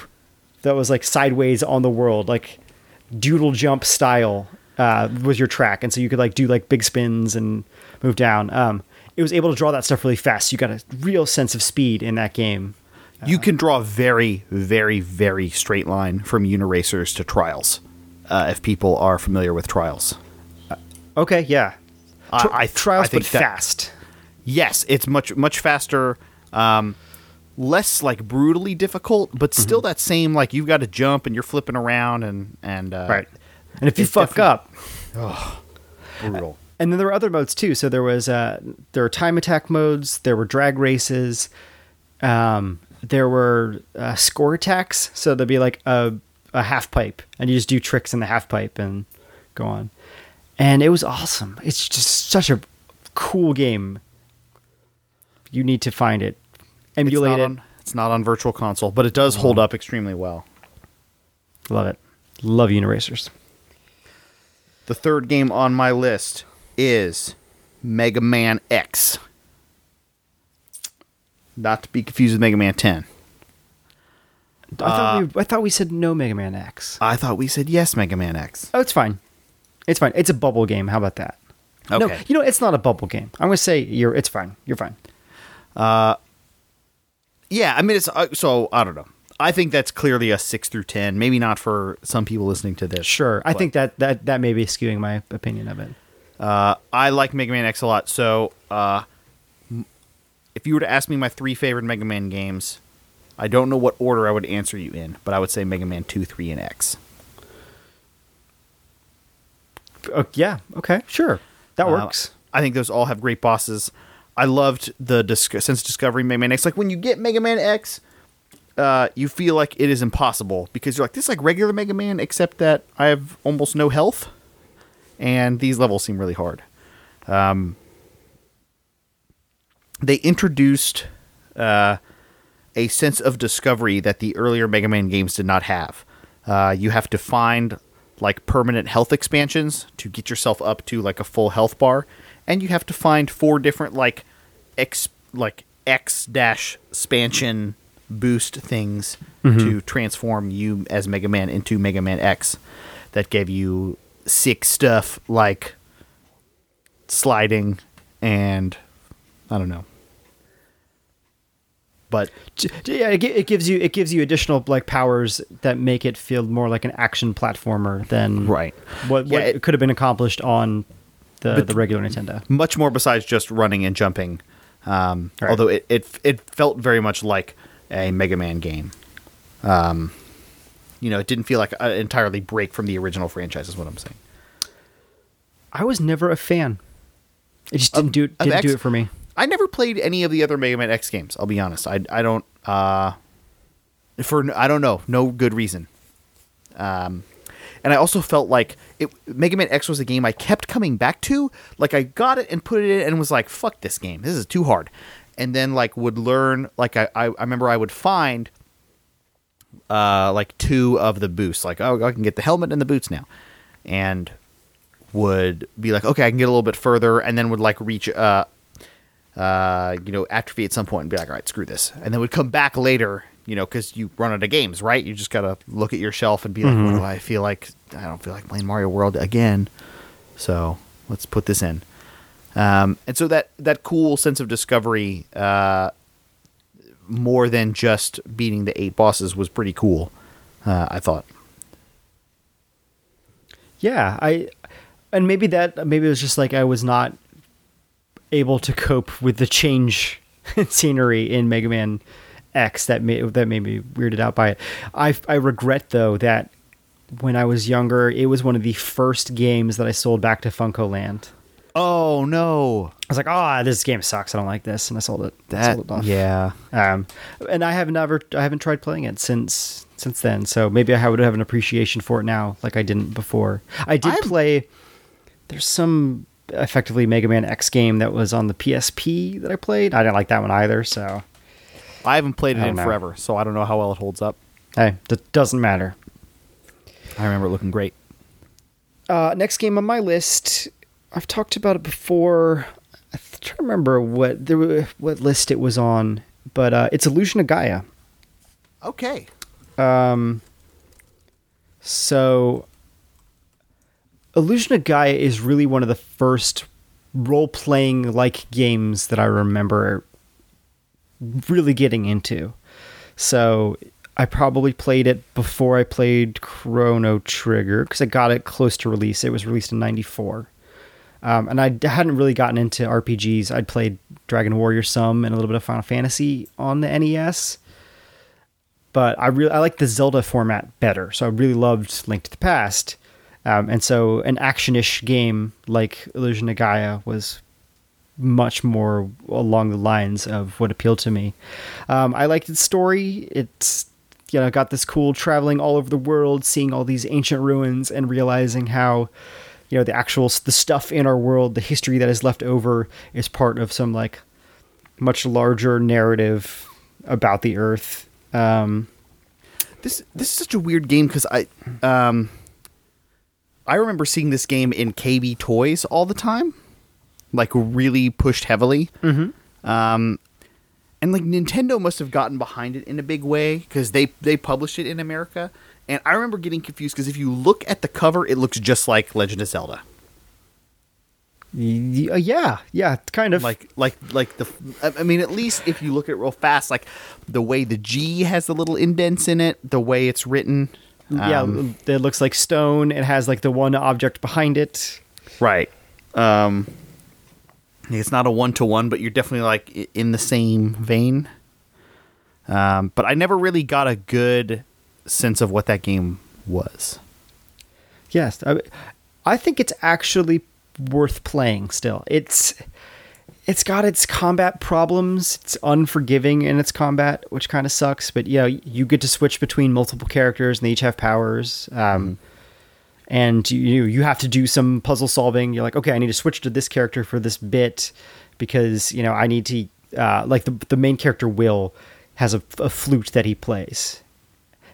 that was like sideways on the world, like doodle jump style. Was your track, and so you could like do like big spins and move down. It was able to draw that stuff really fast. You got a real sense of speed in that game. You can draw a very, very, very straight line from Uniracers to Trials, if people are familiar with Trials. Okay, yeah. Trials, I think, but that, fast. Yes, it's much, much faster, less like brutally difficult, but still that same like you've got to jump and you're flipping around and right. And if you fuck up, brutal. And then there were other modes too. So there were time attack modes. There were drag races. There were score attacks. So there'd be like a half pipe, and you just do tricks in the half pipe and go on. And it was awesome. It's just such a cool game. You need to find it. Emulate it. It's not on Virtual Console, but it does hold up extremely well. Love it. Love Uniracers. The third game on my list is Mega Man X. Not to be confused with Mega Man 10. I thought we said no Mega Man X. I thought we said yes Mega Man X. Oh, it's fine. It's fine. It's a bubble game. How about that? Okay. No, you know, it's not a bubble game. I'm going to say it's fine. You're fine. Yeah, I mean, it's so I don't know. I think that's clearly a 6 through 10. Maybe not for some people listening to this. Sure, I think that may be skewing my opinion of it. I like Mega Man X a lot. So, if you were to ask me my 3 favorite Mega Man games, I don't know what order I would answer you in, but I would say Mega Man 2, 3, and X. Yeah. Okay. Sure. That works. I think those all have great bosses. I loved the since Discovery Mega Man X. Like when you get Mega Man X. You feel like it is impossible because you're like, this is like regular Mega Man, except that I have almost no health, and these levels seem really hard. They introduced a sense of discovery that the earlier Mega Man games did not have. You have to find like permanent health expansions to get yourself up to like a full health bar, and you have to find 4 different like X-expansion boost things to transform you as Mega Man into Mega Man X. That gave you 6 stuff like sliding and I don't know, but yeah, it gives you additional like powers that make it feel more like an action platformer than what it could have been accomplished on the regular Nintendo. Much more besides just running and jumping, although it felt very much like a Mega Man game. You know, it didn't feel like an entirely break from the original franchise is what I'm saying. I was never a fan. It just didn't do it for me. I never played any of the other Mega Man X games, I'll be honest. I don't know, no good reason. And I also felt like Mega Man X was a game I kept coming back to. Like I got it and put it in and was like, fuck this game. This is too hard. And then, like, would learn, like, I remember I would find, like, 2 of the boosts. Like, oh, I can get the helmet and the boots now. And would be like, okay, I can get a little bit further. And then would, like, reach atrophy at some point and be like, all right, screw this. And then would come back later, because you run out of games, right? You just got to look at your shelf and be like, what do I feel like? I don't feel like playing Mario World again. So let's put this in. And so that cool sense of discovery, more than just beating the 8 bosses, was pretty cool, I thought. Yeah, maybe it was just like I was not able to cope with the change in scenery in Mega Man X that made me weirded out by it. I regret though that when I was younger, it was one of the first games that I sold back to Funko Land. Oh no! I was like, this game sucks. I don't like this, and I sold it. I sold it off. Yeah. And I haven't tried playing it since then. So maybe I would have an appreciation for it now, like I didn't before. I did play. There's some effectively Mega Man X game that was on the PSP that I played. I didn't like that one either. So I haven't played it in forever, so I don't know how well it holds up. Hey, that doesn't matter. I remember it looking great. Next game on my list. I've talked about it before. I'm trying to remember what list it was on, but it's Illusion of Gaia. Okay. So Illusion of Gaia is really one of the first role-playing like games that I remember really getting into. So I probably played it before I played Chrono Trigger because I got it close to release. It was released in 1994. And I hadn't really gotten into RPGs. I'd played Dragon Warrior some and a little bit of Final Fantasy on the NES. But I liked the Zelda format better. So I really loved Link to the Past. And so an action-ish game like Illusion of Gaia was much more along the lines of what appealed to me. I liked its story. It's got this cool traveling all over the world, seeing all these ancient ruins and realizing how... the stuff in our world, the history that is left over is part of some like much larger narrative about the earth. This is such a weird game because I remember seeing this game in KB Toys all the time, like really pushed heavily. Mm-hmm. And like Nintendo must have gotten behind it in a big way because they published it in America. And I remember getting confused because if you look at the cover, it looks just like Legend of Zelda. Yeah, kind of. Like the. I mean, at least if you look at it real fast, like the way the G has the little indents in it, the way it's written. It looks like stone. It has like the one object behind it. Right. It's not a 1-to-1, but you're definitely like in the same vein. But I never really got a good sense of what that game was. Yes, I think it's actually worth playing still. It's got its combat problems. It's unforgiving in its combat, which kind of sucks, but you get to switch between multiple characters and they each have powers. And you have to do some puzzle solving. You're like, okay, I need to switch to this character for this bit because I need to like the main character Will has a flute that he plays.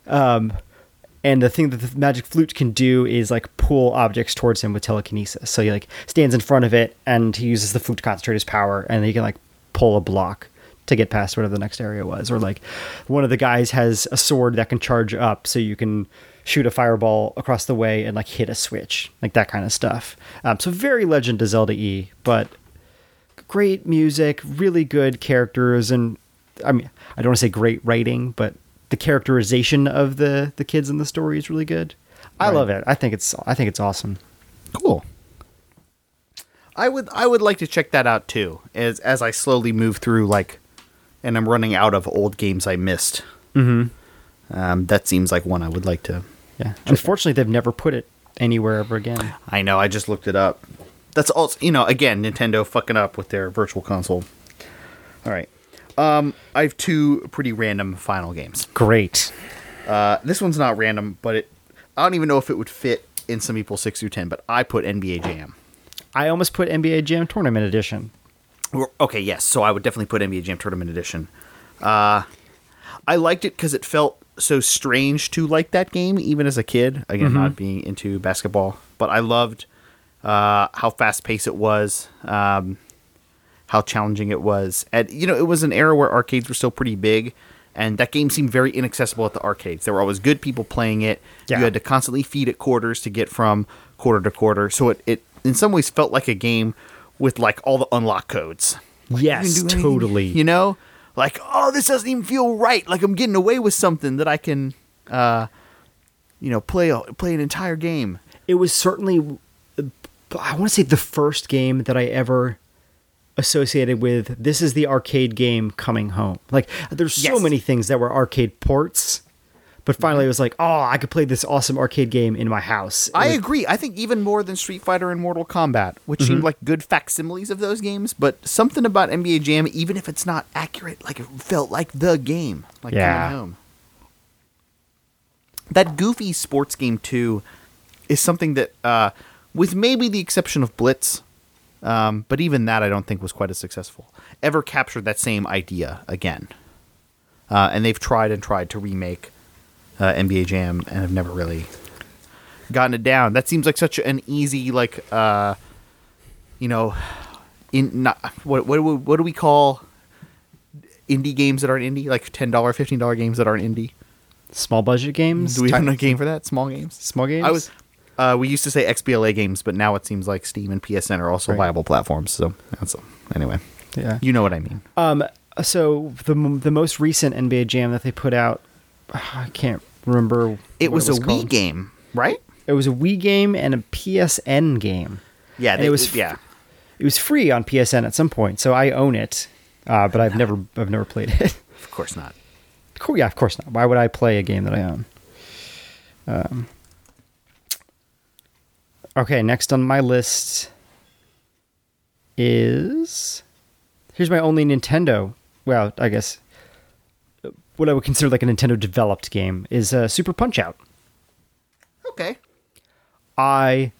And the thing that the magic flute can do is like pull objects towards him with telekinesis. So he like stands in front of it and he uses the flute to concentrate his power and he can like pull a block to get past whatever the next area was. Or like one of the guys has a sword that can charge up so you can shoot a fireball across the way and like hit a switch, like that kind of stuff. So very Legend of Zelda-y, but great music, really good characters. And I mean, I don't want to say great writing, but the characterization of the kids in the story is really good. I love it. I think it's awesome. Cool. I would like to check that out too, as I slowly move through and I'm running out of old games I missed. Mm-hmm. That seems like one I would like to. Yeah. Unfortunately, they've never put it anywhere ever again. I know. I just looked it up. That's all. Again, Nintendo fucking up with their virtual console. All right. I have two pretty random final games. Great. This one's not random, but I don't even know if it would fit in some people's 6 through 10, but I put NBA Jam. I almost put NBA Jam Tournament Edition. Okay, yes. So I would definitely put NBA Jam Tournament Edition. I liked it because it felt so strange to like that game, even as a kid. Again, not being into basketball. But I loved how fast-paced it was. how challenging it was. And, you know, it was an era where arcades were still pretty big, and that game seemed very inaccessible at the arcades. There were always good people playing it. Yeah. You had to constantly feed it quarters to get from quarter to quarter. So it in some ways felt like a game with like all the unlock codes. Like, yes, totally. You know, like, oh, this doesn't even feel right. Like I'm getting away with something that I can, you know, play an entire game. It was certainly, I want to say, the first game that I ever associated with, this is the arcade game coming home. Like, there's so many things that were arcade ports, but finally it was like, oh, I could play this awesome arcade game in my house. I agree. I think even more than Street Fighter and Mortal Kombat, which seemed like good facsimiles of those games, but something about NBA Jam, even if it's not accurate, like it felt like the game, like coming home. That goofy sports game too is something that, with maybe the exception of Blitz, but even that I don't think was quite as successful, ever captured that same idea again. And they've tried to remake NBA Jam and have never really gotten it down. That seems like such an easy, like, you know, what do we call indie games that aren't indie? Like $10, $15 games that aren't indie? Small budget games? Do we have a game for that? Small games? Small games? We used to say XBLA games, but now it seems like Steam and PSN are also viable platforms. So that's anyway. Yeah, you know what I mean. So the most recent NBA Jam that they put out, I can't remember. It was a Wii game, right? It was a Wii game and a PSN game. Yeah, it was free on PSN at some point. So I own it, but I've never played it. Of course not. Cool. Yeah, of course not. Why would I play a game that I own? Okay, next on my list is, here's my only Nintendo, well, I guess what I would consider like a Nintendo-developed game is Super Punch-Out! Okay. I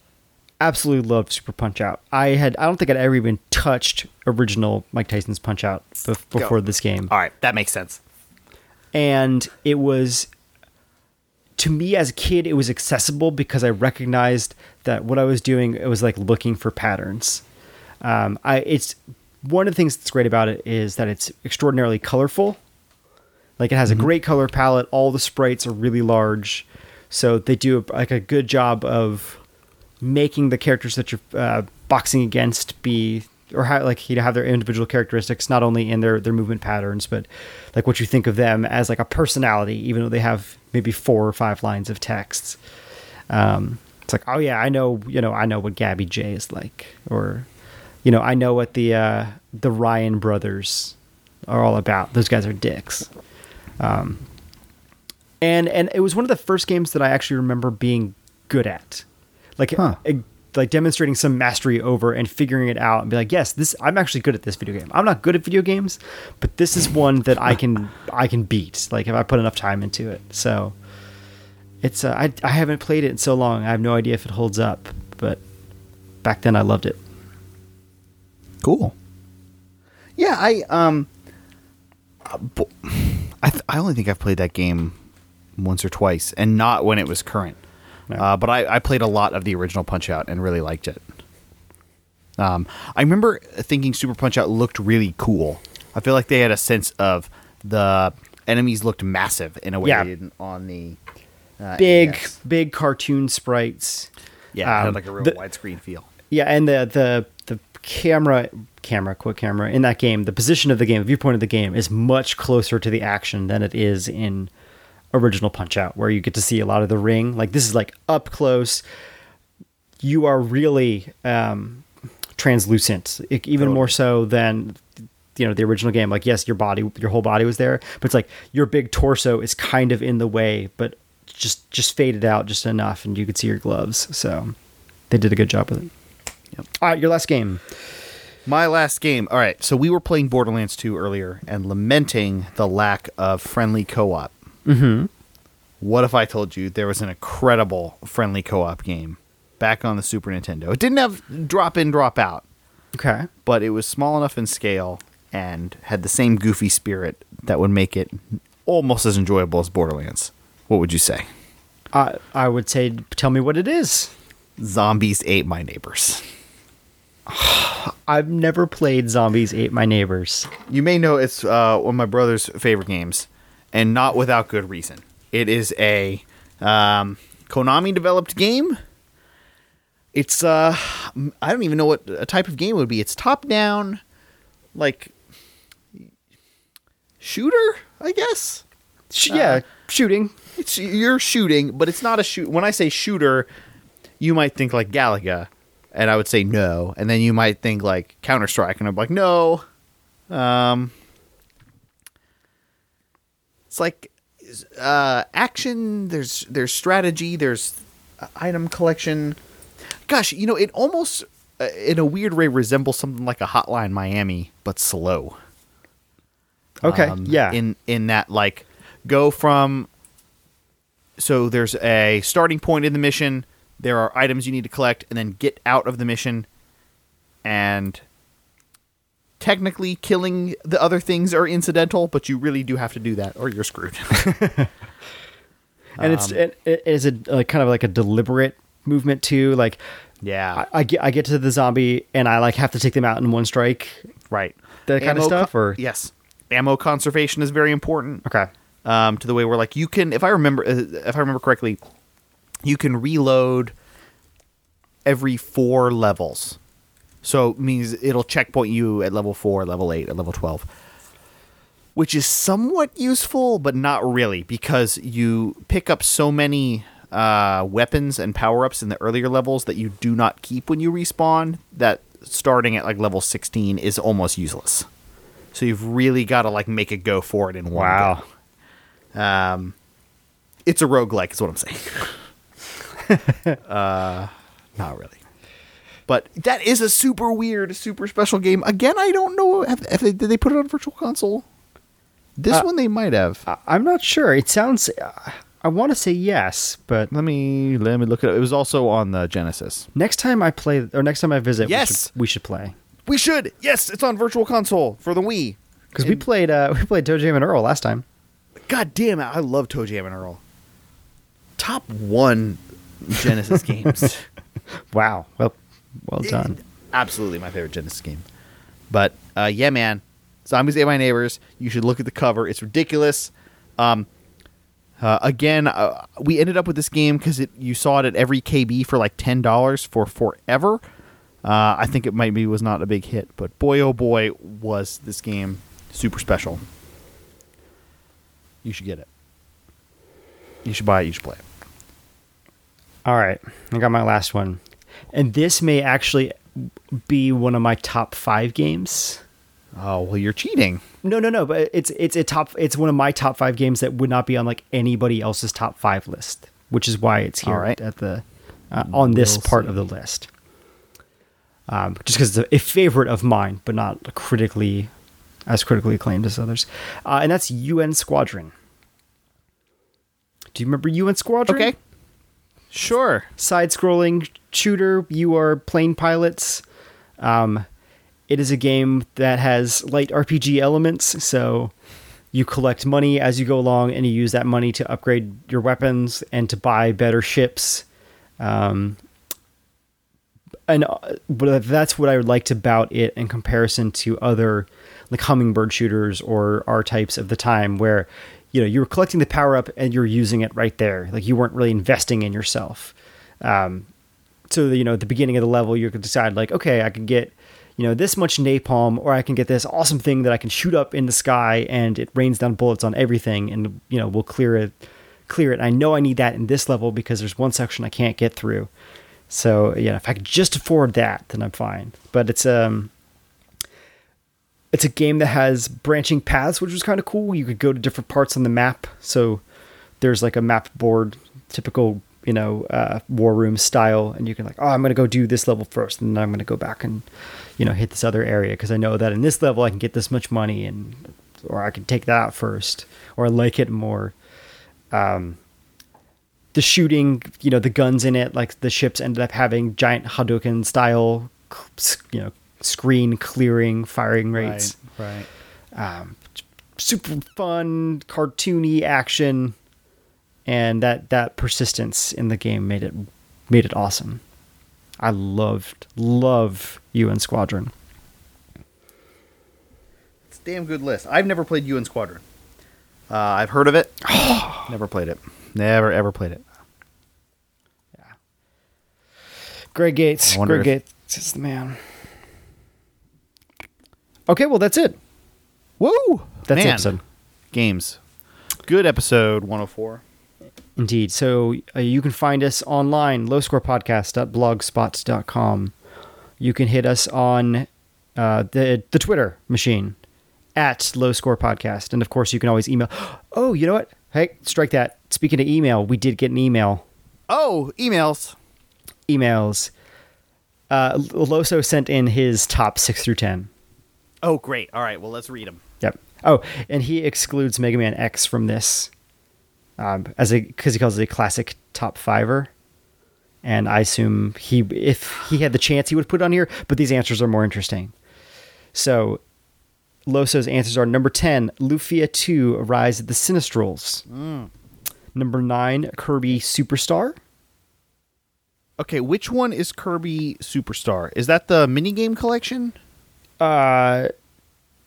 absolutely loved Super Punch-Out! I don't think I'd ever even touched original Mike Tyson's Punch-Out! Before this game. Alright, that makes sense. And it was, to me as a kid, it was accessible because I recognized that what I was doing, it was like looking for patterns. It's one of the things that's great about it is that it's extraordinarily colorful. Like it has a great color palette. All the sprites are really large. So they do like a good job of making the characters that you're boxing against be, or how, like, you know, have their individual characteristics, not only in their movement patterns, but like what you think of them as like a personality, even though they have maybe 4 or 5 lines of text. It's like, oh yeah, I know what Gabby J is like, or, you know, I know what the Ryan brothers are all about. Those guys are dicks. And it was one of the first games that I actually remember being good at. Like, like demonstrating some mastery over and figuring it out and be like, yes, this, I'm actually good at this video game. I'm not good at video games, but this is one that I can beat. Like if I put enough time into it. So it's, I haven't played it in so long. I have no idea if it holds up, but back then I loved it. Cool. Yeah. I only think I've played that game once or twice and not when it was current. But I played a lot of the original Punch-Out! And really liked it. I remember thinking Super Punch-Out! Looked really cool. I feel like they had a sense of the enemies looked massive in a way they didn't on the big cartoon sprites. Yeah, it had like a real widescreen feel. Yeah, and the quick camera in that game, the position of the game, the viewpoint of the game is much closer to the action than it is in original Punch-Out!, where you get to see a lot of the ring. Like this is like up close. You are really translucent, more so than, you know, the original game. Like, yes, your whole body was there, but it's like your big torso is kind of in the way, but just faded out just enough. And you could see your gloves. So they did a good job with it. Yep. All right. Your last game. My last game. All right. So we were playing Borderlands 2 earlier and lamenting the lack of friendly co-op. Mm-hmm. What if I told you there was an incredible friendly co-op game back on the Super Nintendo? It didn't have drop in, drop out. Okay. But it was small enough in scale and had the same goofy spirit that would make it almost as enjoyable as Borderlands. What would you say? I would say, tell me what it is. Zombies Ate My Neighbors. I've never played Zombies Ate My Neighbors. You may know it's one of my brother's favorite games, and not without good reason. It is a Konami-developed game. It's, I don't even know what a type of game it would be. It's top-down, like, shooter, I guess? Yeah, shooting. You're shooting, but it's not a shoot. When I say shooter, you might think, like, Galaga, and I would say no. And then you might think, like, Counter-Strike, and I'm like, no. It's like action, there's strategy, there's item collection. Gosh, you know, it almost, in a weird way, resembles something like a Hotline Miami, but slow. Okay, yeah. In that, like, go from... So there's a starting point in the mission, there are items you need to collect, and then get out of the mission, and technically killing the other things are incidental, but you really do have to do that, or you're screwed. And it is kind of like a deliberate movement too. Like, yeah, I get to the zombie and I like have to take them out in one strike. Right. That kind of stuff. Yes. Ammo conservation is very important. Okay. To the way where, like, you can, if I remember correctly, you can reload every 4 levels. So it means it'll checkpoint you at level 4, level 8, and level 12, which is somewhat useful, but not really, because you pick up so many weapons and power-ups in the earlier levels that you do not keep when you respawn, that starting at, like, level 16 is almost useless. So you've really got to, like, make a go for it in one go. It's a roguelike is what I'm saying. Not really. But that is a super weird, super special game. Again, I don't know. Did they put it on Virtual Console? This one they might have. I'm not sure. It sounds... I want to say yes, but... Let me look it up. It was also on the Genesis. Next time I play... Or next time I visit, yes! we should play. We should! Yes! It's on Virtual Console for the Wii. Because we played Toe Jam and Earl last time. God damn it. I love Toe Jam and Earl. Top 1 Genesis games. Wow. Well done. Absolutely my favorite Genesis game. But, yeah, man. Zombies Ate My Neighbors. You should look at the cover. It's ridiculous. Again, we ended up with this game because you saw it at every KB for like $10 for forever. I think it might be was not a big hit. But boy, oh boy, was this game super special. You should get it. You should buy it. You should play it. All right. I got my last one. And this may actually be one of my top 5 games. Oh, well, you're cheating. No, but it's one of my top 5 games that would not be on like anybody else's top 5 list, which is why it's here at the on this part of the list. Just because it's a favorite of mine, but not as critically acclaimed as others, and that's UN Squadron. Do you remember UN Squadron? Okay. Sure. Side-scrolling shooter. You are plane pilots. It is a game that has light RPG elements, so you collect money as you go along, and you use that money to upgrade your weapons and to buy better ships. And that's what I liked about it in comparison to other like Hummingbird shooters or R-types of the time, where you were collecting the power-up and you're using it right there. Like, you weren't really investing in yourself. So, at the beginning of the level, you could decide, like, okay, I can get... this much napalm, or I can get this awesome thing that I can shoot up in the sky and it rains down bullets on everything. And, we'll clear it. I know I need that in this level because there's one section I can't get through. So yeah, if I could just afford that, then I'm fine. But it's a game that has branching paths, which was kind of cool. You could go to different parts on the map. So there's like a map board, typical, war room style. And you can like, oh, I'm going to go do this level first. And then I'm going to go back and, hit this other area. Cause I know that in this level I can get this much money or I can take that out first, or I like it more. The shooting, the guns in it, like the ships ended up having giant Hadouken style, screen clearing firing rates. Right. Super fun, cartoony action. And that persistence in the game made it awesome. I loved UN Squadron. damn good list. I've never played UN Squadron. I've heard of it. Never played it. Never, ever played it. Yeah. Greg Gates. Greg Gates is the man. Okay, well, that's it. Woo! That's the episode. Games. Good episode 104. Indeed. So you can find us online, lowscorepodcast.blogspot.com. You can hit us on the Twitter machine, at lowscorepodcast. And, of course, you can always email. Oh, you know what? Hey, strike that. Speaking of email, we did get an email. Oh, emails. Emails. Loso sent in his top 6 through 10. Oh, great. All right. Well, let's read them. Yep. Oh, and he excludes Mega Man X from this, because he calls it a classic top fiver. And I assume if he had the chance, he would put it on here. But these answers are more interesting. So, Loso's answers are: number 10, Lufia 2: Rise of the Sinistrals. Mm. Number 9, Kirby Superstar. Okay, which one is Kirby Superstar? Is that the minigame collection?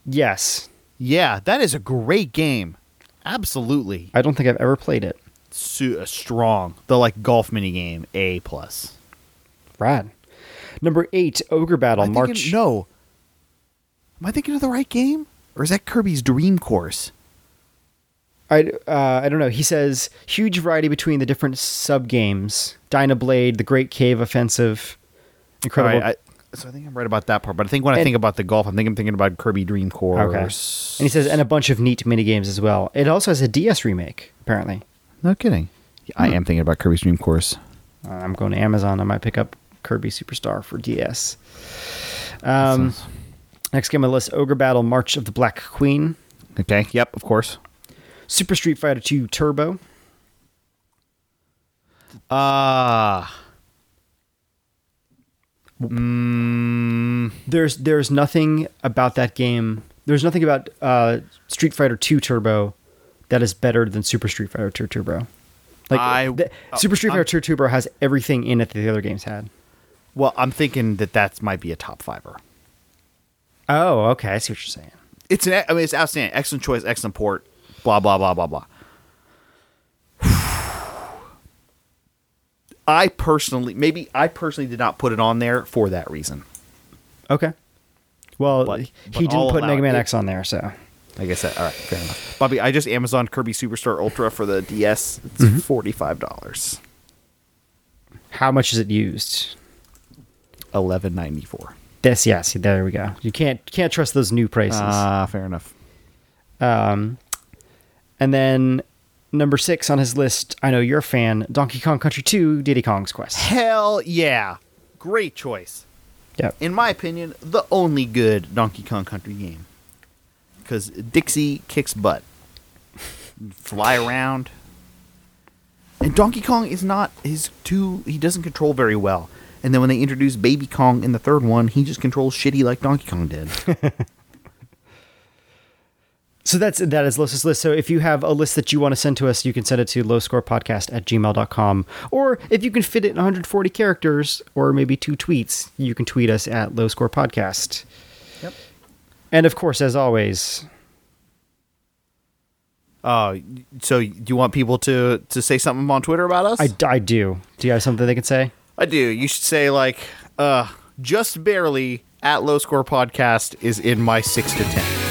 Yes. Yeah, that is a great game. Absolutely. I don't think I've ever played it. Strong. The golf minigame, A+. Rad. Number 8, Ogre Battle, March. No. Am I thinking of the right game? Or is that Kirby's Dream Course? I don't know. He says, huge variety between the different sub-games. Dyna Blade, The Great Cave Offensive. Incredible. Right, so I think I'm right about that part. But I think when I think about the golf, I'm thinking about Kirby Dream Course. Okay. And he says, and a bunch of neat minigames as well. It also has a DS remake, apparently. No kidding. I am thinking about Kirby's Dream Course. I'm going to Amazon. I might pick up Kirby Superstar for DS. Next game on the list, Ogre Battle, March of the Black Queen. Okay. Yep, of course. Super Street Fighter 2 Turbo. There's nothing about that game. There's nothing about Street Fighter 2 Turbo that is better than Super Street Fighter 2 Turbo. Super Street Fighter 2 Turbo has everything in it that the other games had. Well, I'm thinking that might be a top fiver. Oh, okay. I see what you're saying. It's outstanding. Excellent choice. Excellent port. Blah, blah, blah, blah, blah. I personally did not put it on there for that reason. Okay. Well, but he didn't put Mega Man X on there, so. I guess that, all right, fair enough. Bobby, I just Amazoned Kirby Superstar Ultra for the DS. It's $45. How much is it used? $11.94. Yes, there we go. You can't trust those new prices. Fair enough. And then number 6 on his list, I know you're a fan, Donkey Kong Country 2, Diddy Kong's Quest. Hell yeah. Great choice. Yep. In my opinion, the only good Donkey Kong Country game. Because Dixie kicks butt. Fly around. And Donkey Kong is not he doesn't control very well. And then when they introduced Baby Kong in the third one, he just controls shitty like Donkey Kong did. So that is Loso's list. So if you have a list that you want to send to us, you can send it to lowscorepodcast@gmail.com. Or if you can fit it in 140 characters or maybe 2 tweets, you can tweet us at lowscorepodcast. Yep. And of course, as always. So do you want people to say something on Twitter about us? I do. Do you have something they can say? I do. You should say just barely at lowscorepodcast is in my 6 to 10.